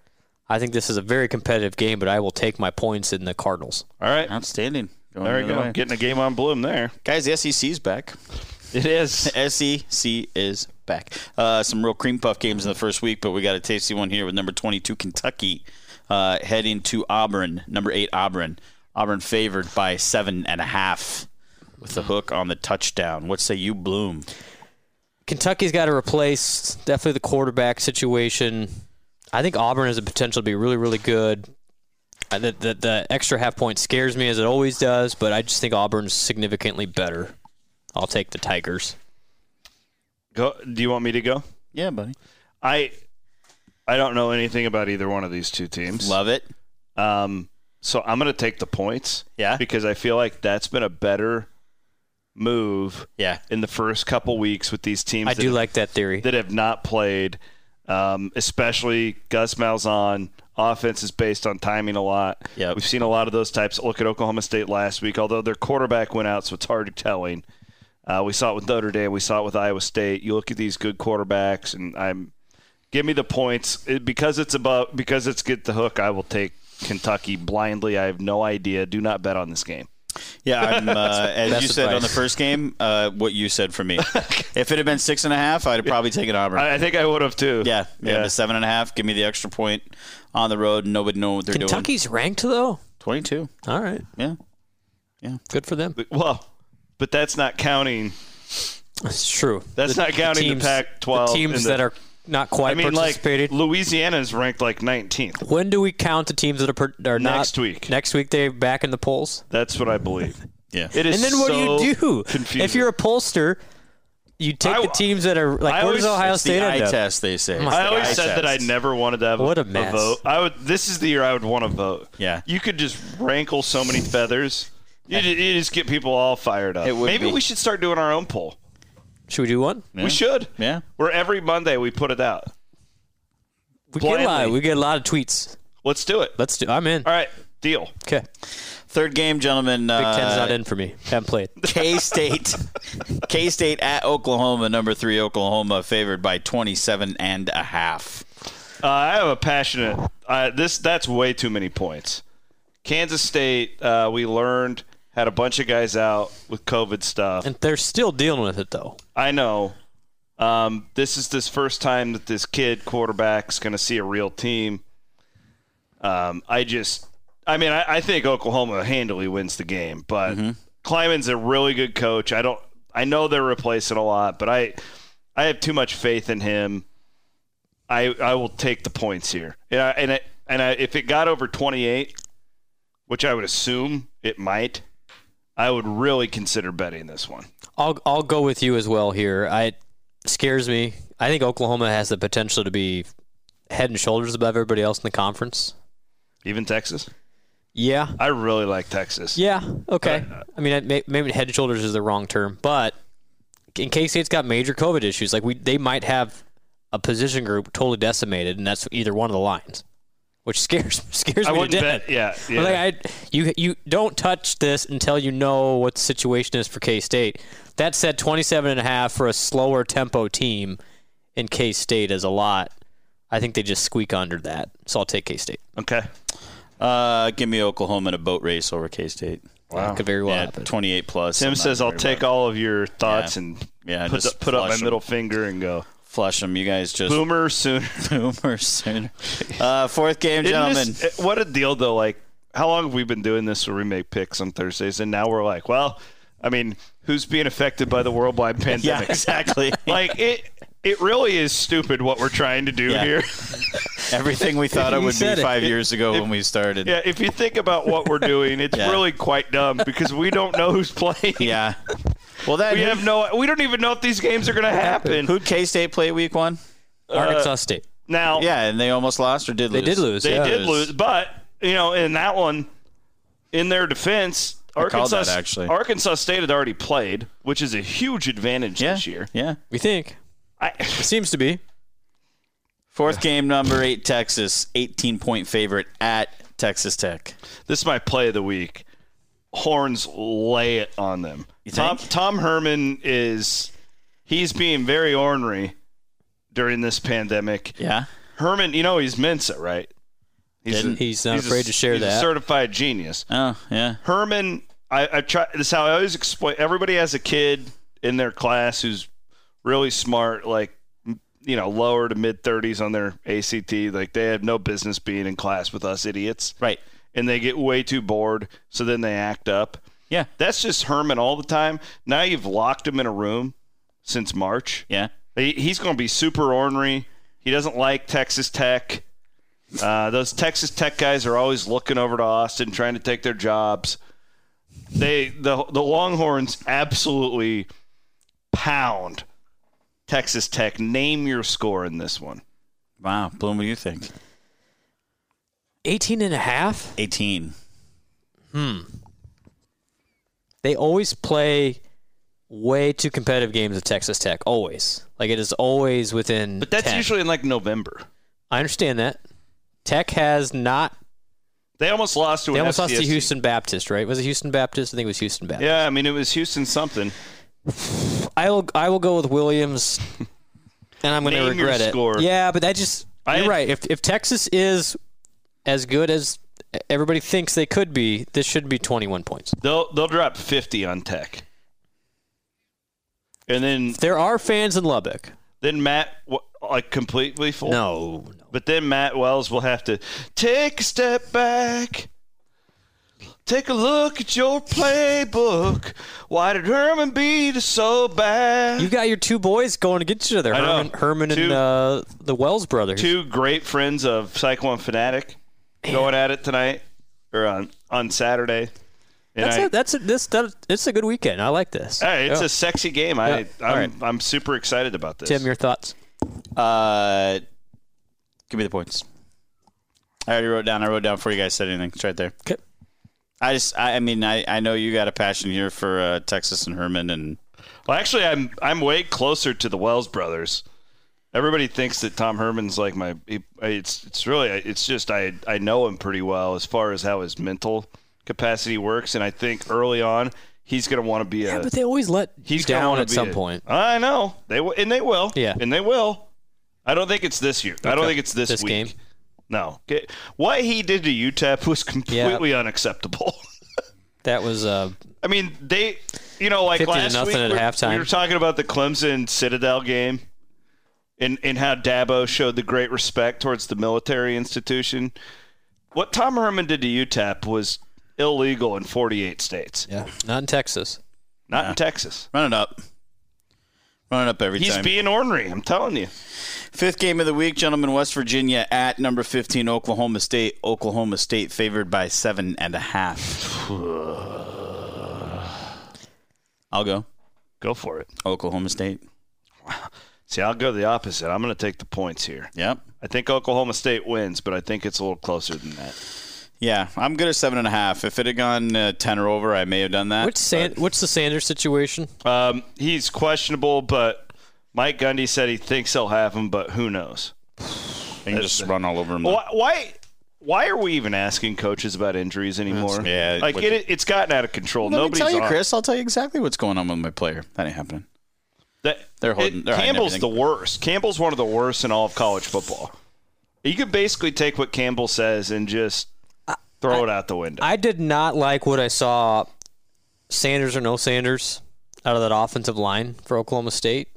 I think this is a very competitive game, but I will take my points in the Cardinals. All right. Outstanding. Going there you go. Way. Getting a game on Bloom there. Guys, the S E C's back. It is. The S E C is back. Uh, some real cream puff games in the first week, but we got a tasty one here with number twenty-two, Kentucky, uh, heading to Auburn, number eight, Auburn. Auburn favored by seven and a half. With the hook on the touchdown. What say you, Bloom? Kentucky's got to replace definitely the quarterback situation. I think Auburn has the potential to be really, really good. The, the, the extra half point scares me, as it always does, but I just think Auburn's significantly better. I'll take the Tigers. Go. Do you want me to go? Yeah, buddy. I I don't know anything about either one of these two teams. Love it. Um, so I'm going to take the points. Yeah. Because I feel like that's been a better move yeah. in the first couple weeks with these teams. I do have, like that theory. That have not played, um, especially Gus Malzahn. Offense is based on timing a lot. Yep. We've seen a lot of those types. Look at Oklahoma State last week, although their quarterback went out, so it's hard to telling. Uh, we saw it with Notre Dame. We saw it with Iowa State. You look at these good quarterbacks, and I'm give me the points. It, because it's about, because it's get the hook, I will take Kentucky blindly. I have no idea. Do not bet on this game. Yeah, I'm, uh, as Best you said advice. on the first game, uh, what you said for me. If it had been six and a half, I'd have probably taken Auburn. I think I would have too. Yeah, yeah. Seven and a half. Give me the extra point on the road. Nobody knows what they're Kentucky's doing. Kentucky's ranked though. twenty-two. All right. Yeah, yeah. Good for them. But, well, but that's not counting. That's true. That's the, not counting the, teams, the Pac twelve. The teams the, that are not quite I mean, participated. Like, Louisiana is ranked like nineteenth. When do we count the teams that are, per, are next not, week? Next week they're back in the polls. That's what I believe. yeah. It is. And then what so do you do? Confusing. If you're a pollster, you take I, the teams that are like. I where does Ohio State end up? Eye test. They say. I always said test. that I never wanted to have what a, a mess. vote. I would. This is the year I would want to vote. Yeah. You could just rankle so many feathers. You, just, you just get people all fired up. Maybe be. we should start doing our own poll. Should we do one? Yeah. We should. Yeah. Where every Monday we put it out. We get, a lot, we get a lot of tweets. Let's do it. Let's do I'm in. All right. Deal. Okay. Third game, gentlemen. Big uh, Ten's not in for me. Haven't played. K-State. K-State at Oklahoma. Number three, Oklahoma, favored by twenty-seven and a half. Uh, I have a passionate uh, – This that's way too many points. Kansas State, uh, we learned – had a bunch of guys out with COVID stuff. And they're still dealing with it, though. I know. Um, this is this first time that this kid quarterback's going to see a real team. Um, I just – I mean, I, I think Oklahoma handily wins the game. But mm-hmm. Kleiman's a really good coach. I don't – I know they're replacing a lot, but I I have too much faith in him. I I will take the points here. And, I, and, I, and I, if it got over twenty-eight, which I would assume it might – I would really consider betting this one. I'll I'll go with you as well here. I, it scares me. I think Oklahoma has the potential to be head and shoulders above everybody else in the conference. Even Texas? Yeah. I really like Texas. Yeah, okay. Uh, I mean, maybe head and shoulders is the wrong term, but in K-State's got major COVID issues. Like, we, they might have a position group totally decimated, and that's either one of the lines. which scares scares I me to death. Bet. Yeah, yeah. Like, I, you you don't touch this until you know what the situation is for K-State. That said, twenty-seven and a half for a slower tempo team in K-State is a lot. I think they just squeak under that, so I'll take K-State. Okay. Uh, give me Oklahoma in a boat race over K-State. Wow. That could very well yeah, happen. twenty-eight plus. Tim says I'll take well. all of your thoughts yeah. and yeah, put, just up, put up my them. middle finger and go. Flush them. You guys just... Boomer sooner. Boomer sooner. Uh, fourth game, Isn't gentlemen. This, what a deal, though. Like, how long have we been doing this where we make picks on Thursdays? And now we're like, well, I mean, who's being affected by the worldwide pandemic? Yeah, exactly. Like, it... It really is stupid what we're trying to do yeah. here. Everything we thought it would be five it. years ago if, when we started. Yeah, if you think about what we're doing, it's yeah. really quite dumb because we don't know who's playing. Yeah. Well, that we have no. We don't even know if these games are going to happen. Who'd K-State play week one? Uh, Arkansas State. Now. Yeah, and they almost lost or did lose. They did lose. They yeah. did lose, but you know, in that one, in their defense, Arkansas that, actually. Arkansas State had already played, which is a huge advantage yeah. this year. Yeah, we think. I, it seems to be. Fourth game, number eight, Texas. eighteen-point favorite at Texas Tech. This is my play of the week. Horns lay it on them. You Tom, think? Tom Herman is – he's being very ornery during this pandemic. Yeah. Herman, you know, he's Mensa, right? He's, a, he's not he's afraid a, to share he's that. He's a certified genius. Oh, yeah. Herman, I, I try, this is how I always explain – everybody has a kid in their class who's – really smart, like, you know, lower to mid-thirties on their A C T. Like, they have no business being in class with us idiots. Right. And they get way too bored, so then they act up. Yeah. That's just Herman all the time. Now you've locked him in a room since March. Yeah. He, he's going to be super ornery. He doesn't like Texas Tech. Uh, those Texas Tech guys are always looking over to Austin, trying to take their jobs. They the the Longhorns absolutely pound Texas Tech. Name your score in this one. Wow. Bloom, what do you think? eighteen and a half? eighteen. Hmm. They always play way too competitive games with Texas Tech. Always. Like, it is always within But that's ten. Usually in, like, November. I understand that. Tech has not. They almost lost to They almost F C S C. Lost to Houston Baptist, right? Was it Houston Baptist? I think it was Houston Baptist. Yeah, I mean, it was Houston something. I will. I will go with Williams, and I'm going to regret it. Score. Yeah, but that just I you're had, right. If if Texas is as good as everybody thinks they could be, this should be twenty-one points. They'll they'll drop fifty on Tech, and then if there are fans in Lubbock. Then Matt, like completely full. No, no. But then Matt Wells will have to take a step back. Take a look at your playbook. Why did Herman beat us so bad? You got your two boys going against each other, Herman, Herman two, and uh, the Wells brothers. Two great friends of Cyclone Fanatic Man. Going at it tonight or on, on Saturday. And that's I, a, that's a, this that, it's a good weekend. I like this. Hey, it's yeah. a sexy game. I yeah. I'm, right. I'm super excited about this. Tim, your thoughts? Uh, give me the points. I already wrote down. I wrote down before you guys said anything. It's right there. Okay. I just, I mean, I, I know you got a passion here for uh, Texas and Herman, and well, actually, I'm I'm way closer to the Wells brothers. Everybody thinks that Tom Herman's like my. He, it's it's really it's just I I know him pretty well as far as how his mental capacity works, and I think early on he's going to want to be yeah, a. Yeah, but they always let he's down at some a, point. I know they and they will. Yeah, and they will. I don't think it's this year. Okay. I don't think it's this, this week. Game. No. What he did to U T E P was completely yeah. unacceptable. That was uh, – I mean, they – you know, like last week at we, halftime. we were talking about the Clemson Citadel game and, and how Dabo showed the great respect towards the military institution. What Tom Herman did to U T E P was illegal in forty-eight states. Yeah, not in Texas. Not yeah. in Texas. Run it up. Running up every He's time. He's being ornery, I'm telling you. Fifth game of the week, gentlemen, West Virginia at number fifteen, Oklahoma State. Oklahoma State favored by seven and a half. I'll go. Go for it. Oklahoma State. See, I'll go the opposite. I'm going to take the points here. Yep. I think Oklahoma State wins, but I think it's a little closer than that. Yeah, I'm good at seven and a half. If it had gone uh, ten or over, I may have done that. What's, San- what's the Sanders situation? Um, he's questionable, but Mike Gundy said he thinks he'll have him, but who knows? They can just run all over him. Why, why? Why are we even asking coaches about injuries anymore? That's, yeah, like it, it, it's gotten out of control. Well, Nobody's. Let me tell you, on. Chris. I'll tell you exactly what's going on with my player. That ain't happening. That they're holding. It, they're Campbell's the worst. Campbell's one of the worst in all of college football. You could basically take what Campbell says and just throw I, it out the window. I did not like what I saw. Sanders or no Sanders out of that offensive line for Oklahoma State.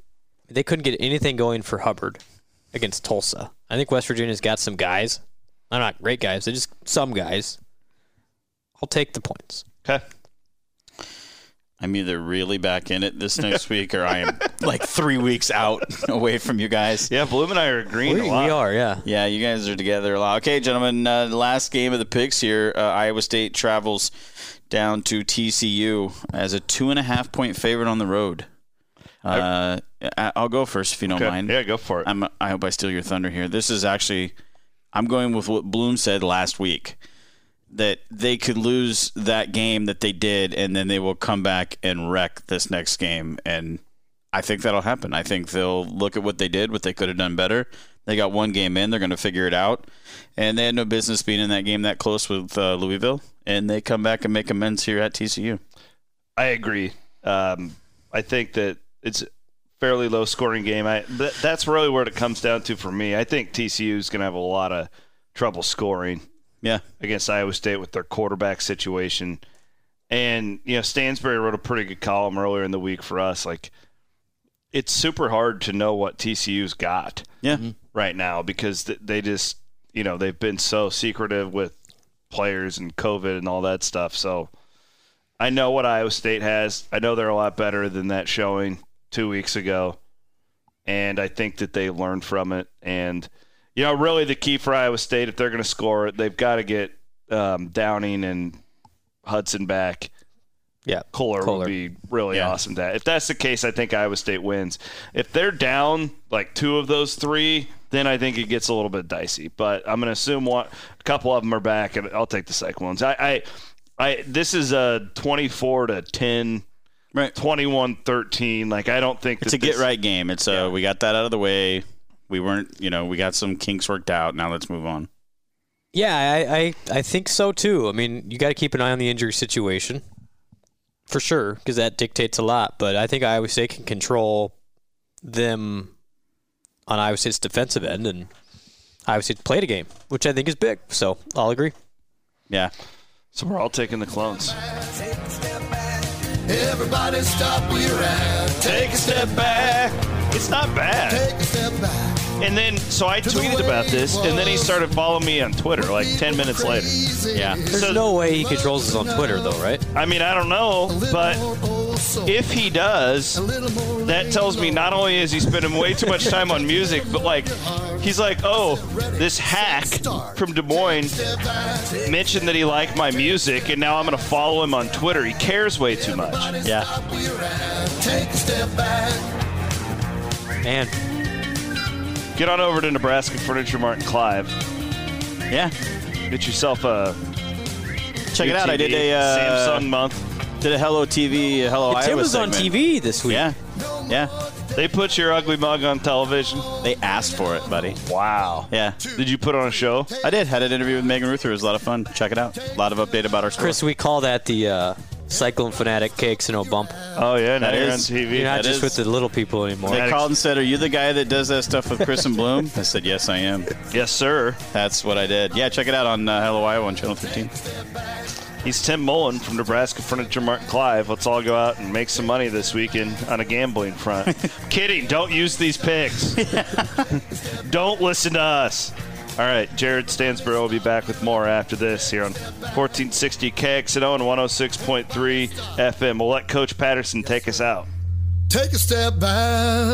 They couldn't get anything going for Hubbard against Tulsa. I think West Virginia's got some guys. They're not great guys. They're just some guys. I'll take the points. Okay. I'm either really back in it this next week or I am like three weeks out away from you guys. Yeah, Bloom and I are agreeing we, a lot. We are, yeah. Yeah, you guys are together a lot. Okay, gentlemen, uh, the last game of the picks here, uh, Iowa State travels down to T C U as a two and a half point favorite on the road. Uh, I, I'll go first if you don't okay. mind. Yeah, go for it. I'm, I hope I steal your thunder here. This is actually – I'm going with what Bloom said last week. That they could lose that game that they did, and then they will come back and wreck this next game. And I think that'll happen. I think they'll look at what they did, what they could have done better. They got one game in. They're going to figure it out. And they had no business being in that game that close with uh, Louisville. And they come back and make amends here at T C U. I agree. Um, I think that it's a fairly low-scoring game. I th- That's really where it comes down to for me. I think T C U is going to have a lot of trouble scoring. Yeah, against Iowa State with their quarterback situation. And, you know, Stansberry wrote a pretty good column earlier in the week for us. Like, it's super hard to know what T C U's got yeah. right now because they just, you know, they've been so secretive with players and COVID and all that stuff. So I know what Iowa State has. I know they're a lot better than that showing two weeks ago. And I think that they learned from it. And you know, really the key for Iowa State, if they're going to score, they've got to get um, Downing and Hudson back. Yeah, Kohler, Kohler. would be really yeah. awesome. That if that's the case, I think Iowa State wins. If they're down like two of those three, then I think it gets a little bit dicey. But I'm going to assume one, a couple of them are back, and I'll take the Cyclones. I, I, I this is a twenty-four to ten. Right, twenty-one thirteen. Like I don't think it's that a this, get right game. It's yeah. a we got that out of the way. We weren't, you know, we got some kinks worked out. Now let's move on. Yeah, I, I, I think so, too. I mean, you got to keep an eye on the injury situation for sure because that dictates a lot. But I think Iowa State can control them on Iowa State's defensive end, and Iowa State's played a game, which I think is big. So I'll agree. Yeah. So we're all taking the Clones. Take a step back. Everybody stop where you're at. Take a step back. It's not bad. Take a step back. And then, so I tweeted about this, and then he started following me on Twitter like ten minutes later. Yeah. There's so, no way he controls us on Twitter, though, right? I mean, I don't know, but if he does, that tells me not only is he spending way too much time on music, but like, he's like, oh, this hack from Des Moines mentioned that he liked my music, and now I'm going to follow him on Twitter. He cares way too much. Yeah. Man. Get on over to Nebraska Furniture Mart in Clive. Yeah. Get yourself a Check it out. T V, I did a uh, Samsung month. Did a Hello T V, a Hello Iowa Tim was segment. On T V this week. Yeah. Yeah. They put your ugly mug on television. They asked for it, buddy. Wow. Yeah. Did you put on a show? I did. Had an interview with Megan Ruther. It was a lot of fun. Check it out. A lot of update about our store. Chris, we call that the uh, Cyclone Fanatic K X N O bump. Oh, yeah. Now that you're is, on T V. You're not that just is. With the little people anymore. They called and said, are you the guy that does that stuff with Chris and Bloom? I said, yes, I am. Yes, sir. That's what I did. Yeah, check it out on uh, Hello Iowa on Channel fifteen. He's Tim Mullen from Nebraska Furniture Mart in Clive. Let's all go out and make some money this weekend on a gambling front. Kidding. Don't use these picks. Don't listen to us. All right, Jared Stansberry will be back with more after this here on fourteen sixty K X N O and one oh six point three F M. We'll let Coach Patterson take us out. Take a step back.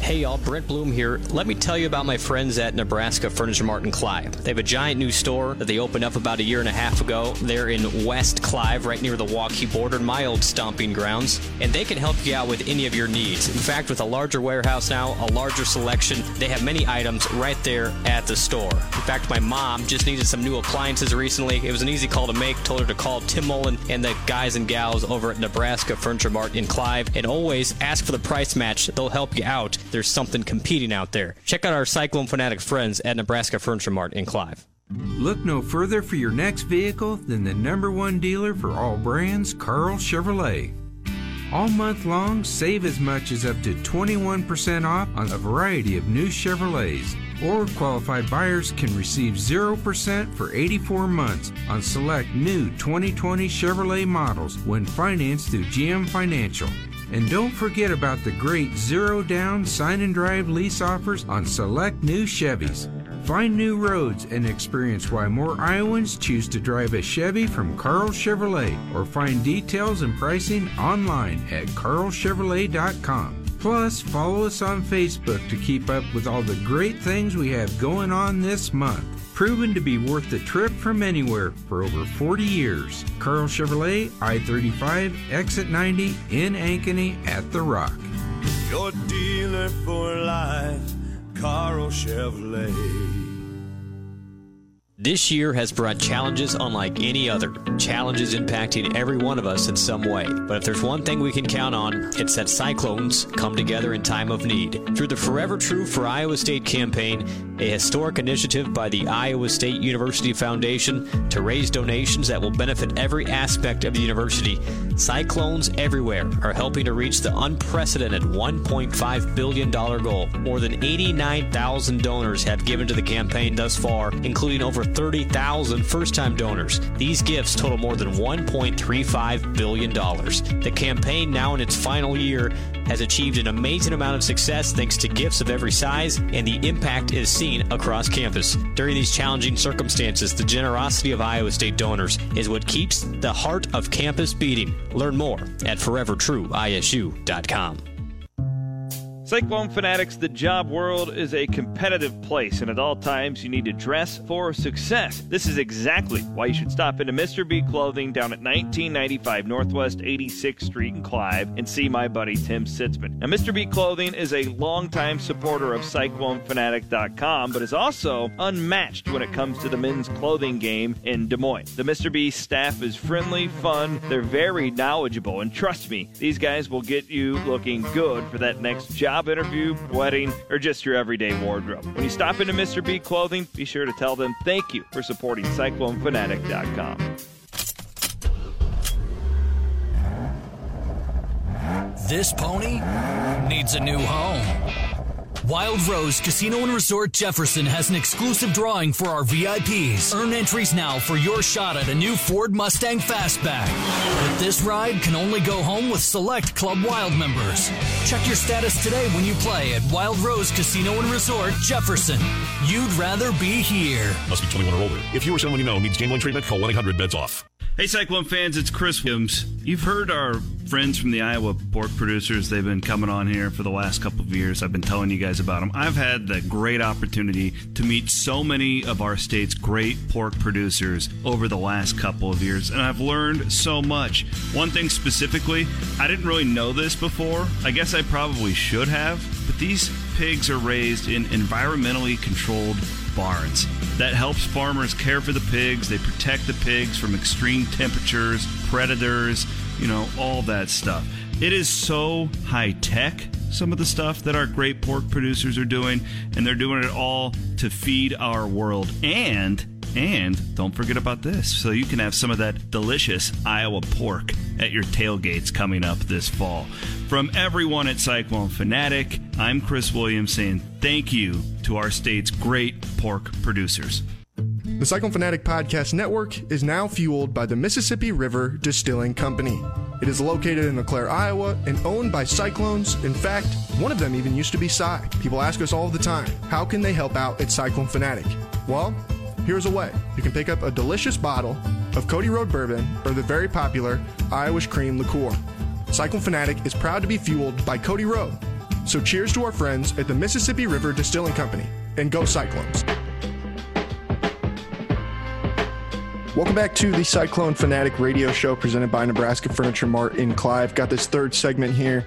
Hey y'all, Brent Bloom here. Let me tell you about my friends at Nebraska Furniture Mart in Clive. They have a giant new store that they opened up about a year and a half ago. They're in West Clive, right near the Waukee border, my old stomping grounds. And they can help you out with any of your needs. In fact, with a larger warehouse now, a larger selection, they have many items right there at the store. In fact, my mom just needed some new appliances recently. It was an easy call to make. Told her to call Tim Mullen and the guys and gals over at Nebraska Furniture Mart in Clive. And always ask for the price match. They'll help you out. They're there's something competing out there. Check out our Cyclone Fanatic friends at Nebraska Furniture Mart in Clive. Look no further for your next vehicle than the number one dealer for all brands, Carl Chevrolet. All month long, save as much as up to twenty-one percent off on a variety of new Chevrolets. Or qualified buyers can receive zero percent for eighty-four months on select new twenty twenty Chevrolet models when financed through G M Financial. And don't forget about the great zero-down sign-and-drive lease offers on select new Chevys. Find new roads and experience why more Iowans choose to drive a Chevy from Carl Chevrolet, or find details and pricing online at carl chevrolet dot com. Plus, follow us on Facebook to keep up with all the great things we have going on this month. Proven to be worth the trip from anywhere for over forty years. Carl Chevrolet, I thirty-five, exit ninety, in Ankeny at The Rock. Your dealer for life, Carl Chevrolet. This year has brought challenges unlike any other. Challenges impacting every one of us in some way. But if there's one thing we can count on, it's that Cyclones come together in time of need. Through the Forever True for Iowa State campaign, a historic initiative by the Iowa State University Foundation to raise donations that will benefit every aspect of the university, Cyclones everywhere are helping to reach the unprecedented one point five billion dollars goal. More than eighty-nine thousand donors have given to the campaign thus far, including over thirty thousand first-time donors. These gifts total more than one point three five billion dollars. The campaign, now in its final year, has achieved an amazing amount of success thanks to gifts of every size, and the impact is seen across campus. During these challenging circumstances, the generosity of Iowa State donors is what keeps the heart of campus beating. Learn more at forever true I S U dot com. Cyclone Fanatics, the job world is a competitive place, and at all times you need to dress for success. This is exactly why you should stop into Mister B Clothing down at nineteen ninety-five Northwest eighty-sixth Street in Clive and see my buddy Tim Sitzman. Now, Mister B Clothing is a longtime supporter of Cyclone Fanatic dot com, but is also unmatched when it comes to the men's clothing game in Des Moines. The Mister B staff is friendly, fun, they're very knowledgeable, and trust me, these guys will get you looking good for that next job interview, wedding, or just your everyday wardrobe. When you stop into Mister B Clothing, be sure to tell them thank you for supporting Cyclone Fanatic dot com. This pony needs a new home. Wild Rose Casino and Resort Jefferson has an exclusive drawing for our V I Ps. Earn entries now for your shot at a new Ford Mustang Fastback. But this ride can only go home with select Club Wild members. Check your status today when you play at Wild Rose Casino and Resort Jefferson. You'd rather be here. Must be twenty-one or older. If you or someone you know needs gambling treatment, call one eight hundred bets off. Hey, Cyclone fans, it's Chris Williams. You've heard our friends from the Iowa pork producers. They've been coming on here for the last couple of years. I've been telling you guys about them. I've had the great opportunity to meet so many of our state's great pork producers over the last couple of years, and I've learned so much. One thing specifically, I didn't really know this before. I guess I probably should have, but these pigs are raised in environmentally controlled barns. That helps farmers care for the pigs. They protect the pigs from extreme temperatures, predators, you know, all that stuff. It is so high tech, some of the stuff that our great pork producers are doing, and they're doing it all to feed our world. And And don't forget about this, so you can have some of that delicious Iowa pork at your tailgates coming up this fall. From everyone at Cyclone Fanatic, I'm Chris Williams saying thank you to our state's great pork producers. The Cyclone Fanatic Podcast Network is now fueled by the Mississippi River Distilling Company. It is located in Eau Claire, Iowa, and owned by Cyclones. In fact, one of them even used to be Cy. People ask us all the time, how can they help out at Cyclone Fanatic? Well, here's a way. You can pick up a delicious bottle of Cody Road Bourbon or the very popular Iowa Cream Liqueur. Cyclone Fanatic is proud to be fueled by Cody Road. So cheers to our friends at the Mississippi River Distilling Company, and go Cyclones. Welcome back to the Cyclone Fanatic Radio Show presented by Nebraska Furniture Mart in Clive. Got this third segment here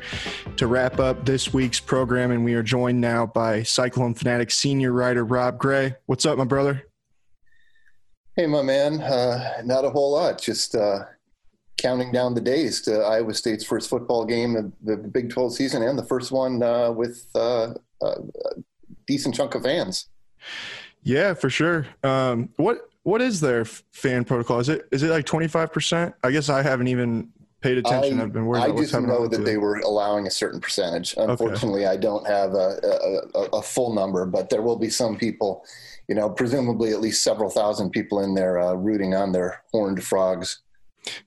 to wrap up this week's program, and we are joined now by Cyclone Fanatic senior writer Rob Gray. What's up, my brother? Hey, my man, uh, not a whole lot. Just uh, counting down the days to Iowa State's first football game of the Big twelve season, and the first one uh, with uh, a decent chunk of fans. Yeah, for sure. Um, what what is their fan protocol? Is it is it like twenty-five percent? I guess I haven't even paid attention. I, I've been worried I about what's happening. I didn't know that they were allowing a certain percentage. Unfortunately, okay. I don't have a, a, a full number, but there will be some people, you know, presumably at least several thousand people in there uh, rooting on their horned frogs.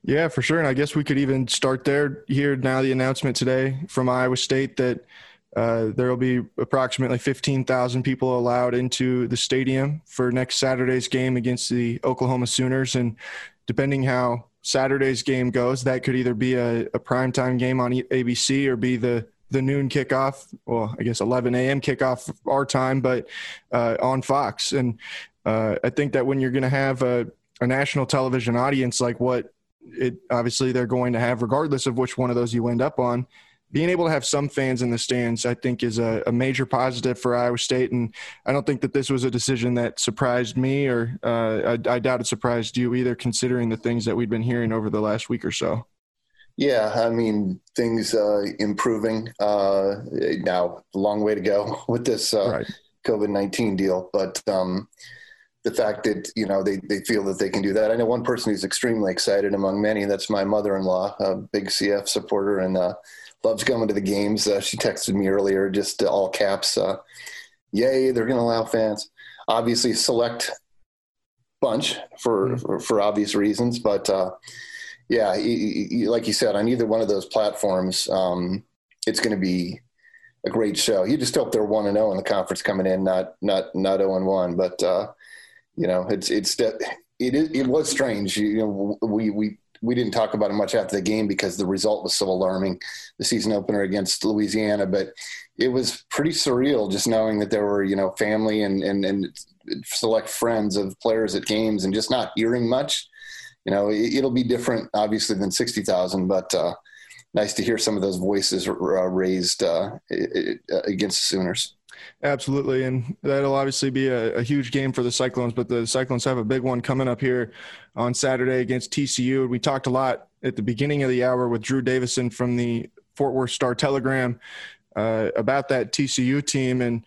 Yeah, for sure. And I guess we could even start there here. Now, the announcement today from Iowa State that uh, there will be approximately fifteen thousand people allowed into the stadium for next Saturday's game against the Oklahoma Sooners. And depending how Saturday's game goes, that could either be a, a primetime game on A B C or be the, the noon kickoff. Well, I guess eleven a.m. kickoff our time, but uh, on Fox. And uh, I think that when you're going to have a, a national television audience like what it obviously they're going to have, regardless of which one of those you end up on, being able to have some fans in the stands, I think, is a, a major positive for Iowa State. And I don't think that this was a decision that surprised me, or uh, I, I doubt it surprised you either, considering the things that we've been hearing over the last week or so. Yeah. I mean, things uh, improving uh, now, a long way to go with this uh, right. COVID nineteen deal, but um the fact that, you know, they, they feel that they can do that. I know one person who's extremely excited among many, and that's my mother-in-law, a big C F supporter, and uh, loves coming to the games. Uh, she texted me earlier, just uh, all caps, uh, yay, they're going to allow fans. Obviously, select bunch for, mm-hmm. for, for obvious reasons. But, uh, yeah, he, he, like you said, on either one of those platforms, um, it's going to be a great show. You just hope they're one and oh in the conference coming in, not not not oh and one. But, uh you know, it's, it's, it, it was strange. You know, we, we, we didn't talk about it much after the game because the result was so alarming, the season opener against Louisiana, but it was pretty surreal just knowing that there were, you know, family and, and, and select friends of players at games and just not hearing much. You know, it, it'll be different obviously than sixty thousand, but uh, nice to hear some of those voices uh, raised uh, against the Sooners. Absolutely. And that'll obviously be a, a huge game for the Cyclones, but the Cyclones have a big one coming up here on Saturday against T C U. We talked a lot at the beginning of the hour with Drew Davison from the Fort Worth Star-Telegram uh, about that T C U team. And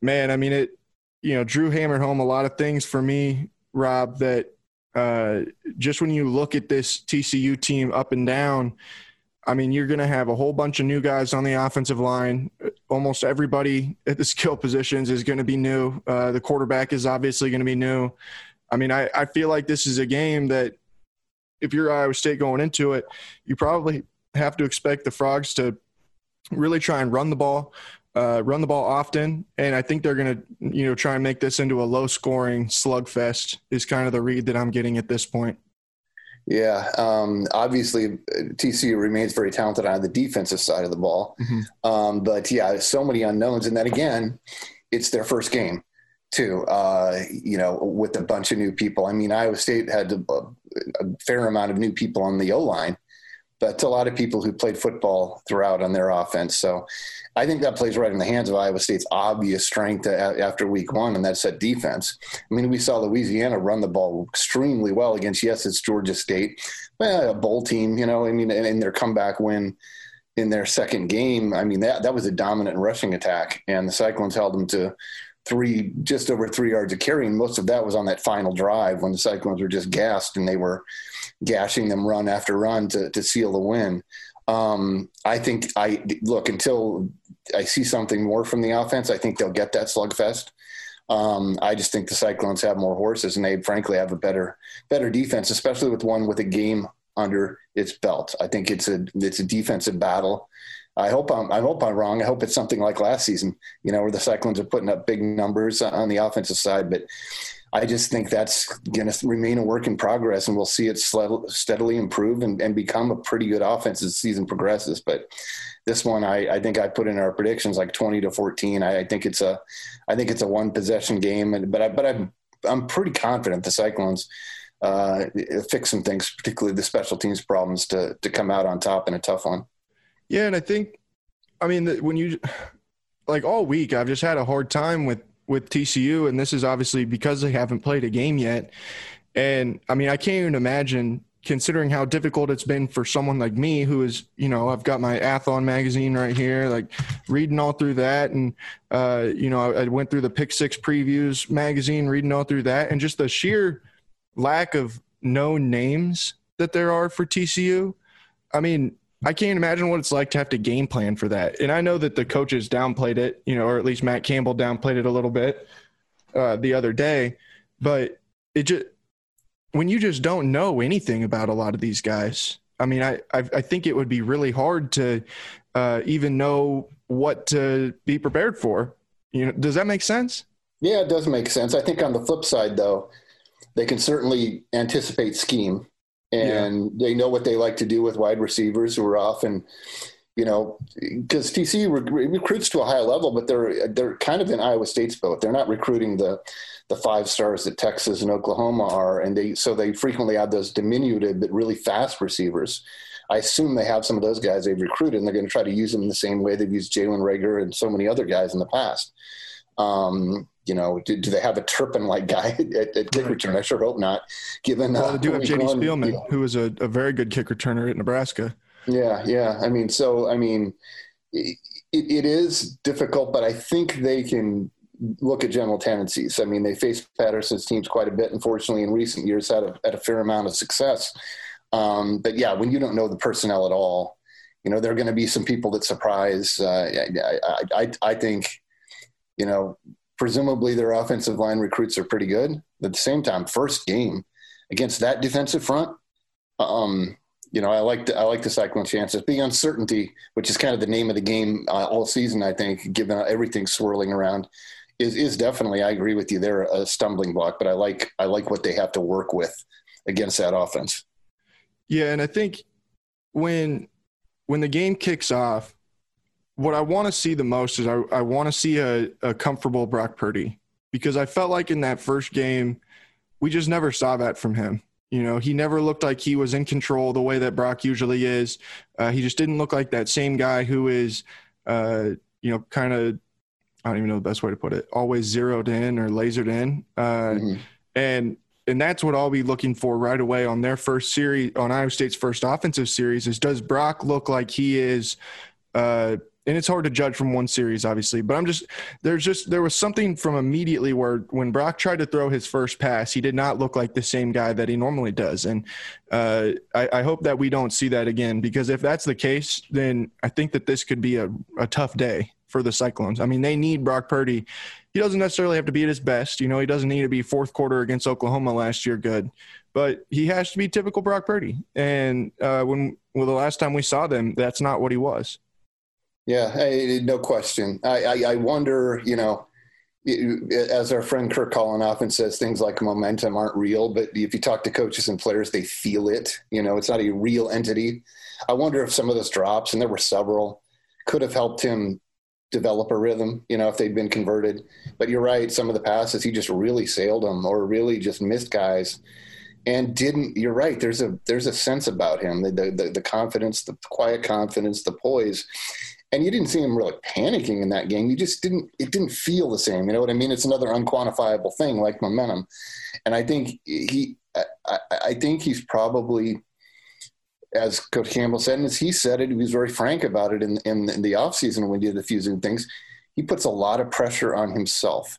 man, I mean, it, you know, Drew hammered home a lot of things for me, Rob, that uh, just when you look at this T C U team up and down, I mean, you're going to have a whole bunch of new guys on the offensive line. Almost everybody at the skill positions is going to be new. Uh, the quarterback is obviously going to be new. I mean, I, I feel like this is a game that if you're Iowa State going into it, you probably have to expect the Frogs to really try and run the ball, uh, run the ball often. And I think they're going to, you know, try and make this into a low-scoring slugfest is kind of the read that I'm getting at this point. Yeah, um, obviously T C U remains very talented on the defensive side of the ball. Mm-hmm. Um, but, yeah, so many unknowns. And then, again, it's their first game, too, uh, you know, with a bunch of new people. I mean, Iowa State had a, a fair amount of new people on the O-line, but a lot of people who played football throughout on their offense. So I think that plays right in the hands of Iowa State's obvious strength after week one, and that's that defense. I mean, we saw Louisiana run the ball extremely well against, yes, it's Georgia State, well, a bowl team, you know, I mean, in their comeback win in their second game. I mean, that, that was a dominant rushing attack, and the Cyclones held them to three, just over three yards of carry, and most of that was on that final drive when the Cyclones were just gassed and they were gashing them run after run to, to seal the win. Um, I think I look until I see something more from the offense. I think they'll get that slugfest. Um, I just think the Cyclones have more horses, and they frankly have a better, better defense, especially with one with a game under its belt. I think it's a, it's a defensive battle. I hope I'm, I hope I'm wrong. I hope it's something like last season, you know, where the Cyclones are putting up big numbers on the offensive side, but I just think that's going to remain a work in progress, and we'll see it steadily improve and, and become a pretty good offense as the season progresses. But this one, I, I think I put in our predictions like twenty to fourteen. I, I think it's a, I think it's a one possession game, and, but I, but I'm, I'm pretty confident the Cyclones uh, fix some things, particularly the special teams problems, to, to come out on top in a tough one. Yeah. And I think, I mean, when you, like all week, I've just had a hard time with, with T C U, and this is obviously because they haven't played a game yet. And I mean, I can't even imagine considering how difficult it's been for someone like me who is, you know, I've got my Athlon magazine right here, like reading all through that. And, uh, you know, I, I went through the Pick Six Previews magazine, reading all through that. And just the sheer lack of known names that there are for T C U. I mean, I can't imagine what it's like to have to game plan for that. And I know that the coaches downplayed it, you know, or at least Matt Campbell downplayed it a little bit uh, the other day. But it just, when you just don't know anything about a lot of these guys, I mean, I I, I think it would be really hard to uh, even know what to be prepared for. You know, does that make sense? Yeah, it does make sense. I think on the flip side, though, they can certainly anticipate scheme, and yeah. they know what they like to do with wide receivers who are often, you know, because T C U recruits to a high level, but they're they're kind of in Iowa State's boat. They're not recruiting the the five stars that Texas and Oklahoma are. And they, so they frequently have those diminutive, but really fast receivers. I assume they have some of those guys they've recruited, and they're going to try to use them in the same way they've used Jalen Reagor and so many other guys in the past. Um, you know, do, do they have a Turpin-like guy at, at kick return? I sure hope not. Given well, they do uh, have J D Spielman, who is a, a very good kick returner at Nebraska. Yeah. Yeah. I mean, so, I mean, it, it is difficult, but I think they can look at general tendencies. I mean, they faced Patterson's teams quite a bit, unfortunately, in recent years, had a, had a fair amount of success. Um, but yeah, when you don't know the personnel at all, you know, there are going to be some people that surprise. Uh, I, I, I think, you know, presumably their offensive line recruits are pretty good. But at the same time, first game against that defensive front, um, you know, I like the, I like the Cyclone chances. The uncertainty, which is kind of the name of the game uh, all season, I think, given everything swirling around, is is definitely, I agree with you, they're a stumbling block. But I like I like what they have to work with against that offense. Yeah, and I think when when the game kicks off, what I want to see the most is I, I want to see a, a comfortable Brock Purdy, because I felt like in that first game we just never saw that from him. You know, he never looked like he was in control the way that Brock usually is. Uh, he just didn't look like that same guy who is, uh, you know, kind of, I don't even know the best way to put it, always zeroed in or lasered in. Uh, mm-hmm. And and that's what I'll be looking for right away on their first series, on Iowa State's first offensive series, is does Brock look like he is uh, – and it's hard to judge from one series, obviously, but I'm just, there's just, there was something from immediately where when Brock tried to throw his first pass, he did not look like the same guy that he normally does. And uh, I, I hope that we don't see that again, because if that's the case, then I think that this could be a, a tough day for the Cyclones. I mean, they need Brock Purdy. He doesn't necessarily have to be at his best. You know, he doesn't need to be fourth quarter against Oklahoma last year good, but he has to be typical Brock Purdy. And uh, when, well, the last time we saw them, that's not what he was. Yeah, I, no question. I, I, I wonder, you know, as our friend Kirk Collin often says, things like momentum aren't real, but if you talk to coaches and players, they feel it. You know, it's not a real entity. I wonder if some of those drops, and there were several, could have helped him develop a rhythm, you know, if they'd been converted. But you're right, some of the passes, he just really sailed them or really just missed guys. And didn't, you're right, there's a there's a sense about him, the the, the confidence, the quiet confidence, the poise. And you didn't see him really panicking in that game. You just didn't, it didn't feel the same. You know what I mean? It's another unquantifiable thing like momentum. And I think he, I, I think he's probably, as Coach Campbell said, and as he said it, he was very frank about it in, in, in the offseason when he did the fusing things, he puts a lot of pressure on himself.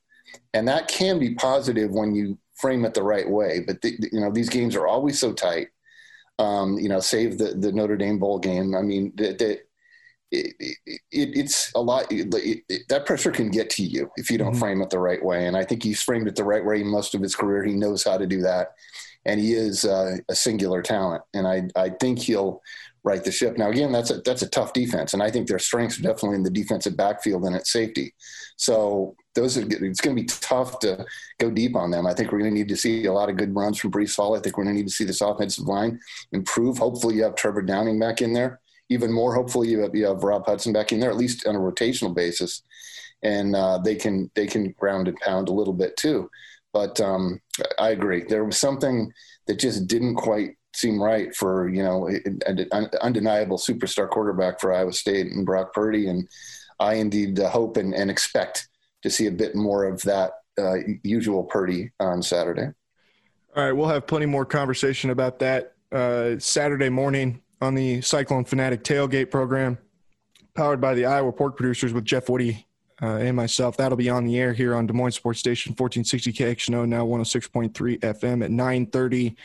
And that can be positive when you frame it the right way. But, the, you know, these games are always so tight. Um, you know, save the, the Notre Dame bowl game. I mean, that, It, it, it's a lot it, it, that pressure can get to you if you don't mm-hmm. frame it the right way. And I think he's framed it the right way most of his career. He knows how to do that. And he is uh, a singular talent. And I, I think he'll right the ship. Now, again, that's a, that's a tough defense. And I think their strengths are definitely in the defensive backfield and at safety. So those are, it's going to be tough to go deep on them. I think we're going to need to see a lot of good runs from Brees Hall. I think we're going to need to see this offensive line improve. Hopefully you have Trevor Downing back in there. Even more, hopefully you have, you have Rob Hudson back in there, at least on a rotational basis, and uh, they can they can ground and pound a little bit too. But um, I agree, there was something that just didn't quite seem right for, you know, an undeniable superstar quarterback for Iowa State and Brock Purdy, and I indeed hope and, and expect to see a bit more of that uh, usual Purdy on Saturday. All right, we'll have plenty more conversation about that uh, Saturday morning on the Cyclone Fanatic Tailgate Program, powered by the Iowa Pork Producers with Jeff Woody uh, and myself. That'll be on the air here on Des Moines Sports Station, fourteen sixty K X N O, now one oh six point three F M at nine thirty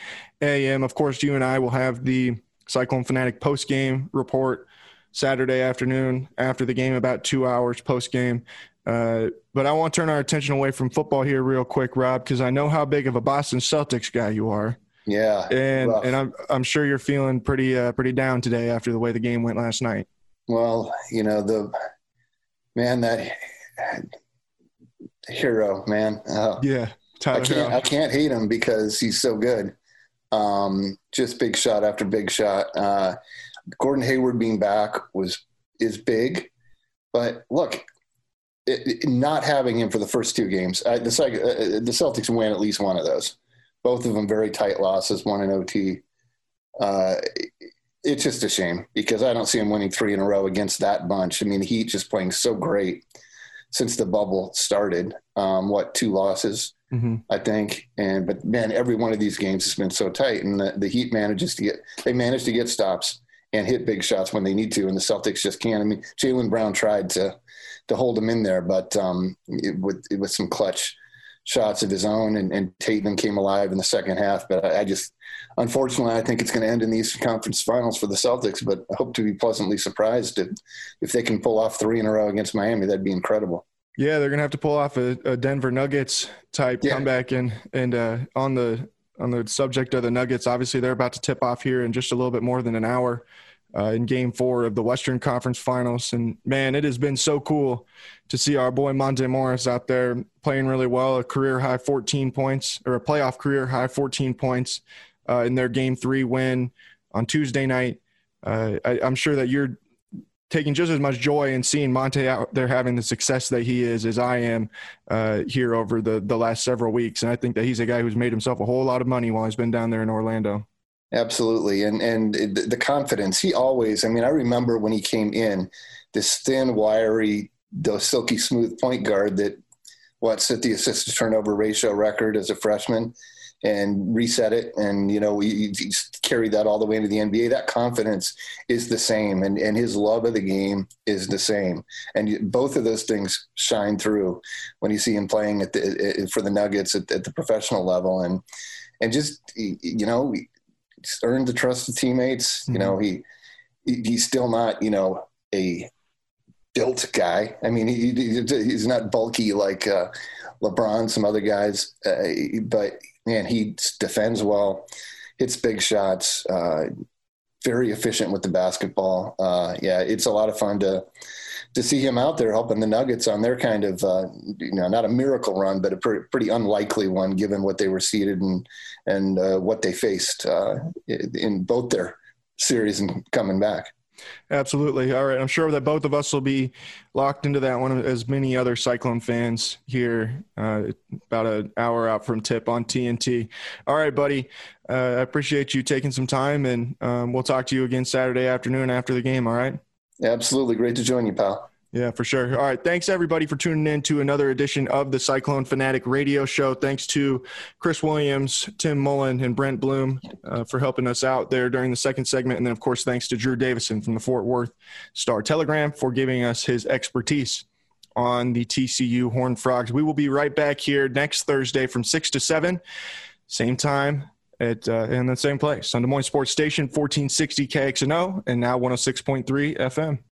a.m. Of course, you and I will have the Cyclone Fanatic post-game report Saturday afternoon after the game, about two hours post-game. Uh, but I want to turn our attention away from football here real quick, Rob, because I know how big of a Boston Celtics guy you are. Yeah. And rough. and I'm I'm sure you're feeling pretty uh, pretty down today after the way the game went last night. Well, you know, the man, that hero, man. Oh, yeah. Tyler I can't, I can't hate him because he's so good. Um, just big shot after big shot. Uh, Gordon Hayward being back was is big, but look, it, it, not having him for the first two games, I, the, uh, the Celtics win at least one of those. Both of them very tight losses, one in O T. Uh, it, it's just a shame because I don't see him winning three in a row against that bunch. I mean, the Heat just playing so great since the bubble started. Um, what, two losses, mm-hmm. I think. And but, man, every one of these games has been so tight, and the, the Heat manages to get – they manage to get stops and hit big shots when they need to, and the Celtics just can't. I mean, Jaylen Brown tried to to hold him in there, but um, it, with it was some clutch shots of his own, and, and Tatum came alive in the second half. But I, I just, unfortunately, I think it's going to end in the Eastern Conference Finals for the Celtics, but I hope to be pleasantly surprised if, if they can pull off three in a row against Miami. That'd be incredible. Yeah, they're going to have to pull off a, a Denver Nuggets type yeah. comeback. And, and uh, on the on the subject of the Nuggets, obviously they're about to tip off here in just a little bit more than an hour uh, in game four of the Western Conference Finals. And man, it has been so cool to see our boy Monte Morris out there playing really well, a career high fourteen points, or a playoff career high fourteen points uh, in their game three win on Tuesday night. Uh, I, I'm sure that you're taking just as much joy in seeing Monte out there having the success that he is as I am uh, here over the, the last several weeks. And I think that he's a guy who's made himself a whole lot of money while he's been down there in Orlando. Absolutely. And and the confidence, he always – I mean, I remember when he came in, this thin, wiry, the silky smooth point guard that what set the assist-to-turnover ratio record as a freshman and reset it, and you know we carried that all the way into the N B A. That confidence is the same, and, and his love of the game is the same, and both of those things shine through when you see him playing at the for the Nuggets at, at the professional level, and and just you know he earned the trust of teammates. Mm-hmm. You know he he's still not you know a built guy. I mean he, he's not bulky like uh, LeBron, some other guys, uh, but. Man, he defends well, hits big shots, uh, very efficient with the basketball. Uh, yeah, it's a lot of fun to to see him out there helping the Nuggets on their kind of, uh, you know, not a miracle run, but a pretty, pretty unlikely one given what they were seeded and and uh, what they faced uh, in both their series and coming back. Absolutely. All right. I'm sure that both of us will be locked into that one as many other Cyclone fans here uh, about an hour out from tip on T N T. All right, buddy. Uh, I appreciate you taking some time, and um, we'll talk to you again Saturday afternoon after the game. All right. Absolutely. Great to join you, pal. Yeah, for sure. All right. Thanks, everybody, for tuning in to another edition of the Cyclone Fanatic Radio Show. Thanks to Chris Williams, Tim Mullen, and Brent Bloom uh, for helping us out there during the second segment. And then, of course, thanks to Drew Davison from the Fort Worth Star-Telegram for giving us his expertise on the T C U Horned Frogs. We will be right back here next Thursday from six to seven, same time at uh, in the same place on Des Moines Sports Station, fourteen sixty K X N O and now one oh six point three F M.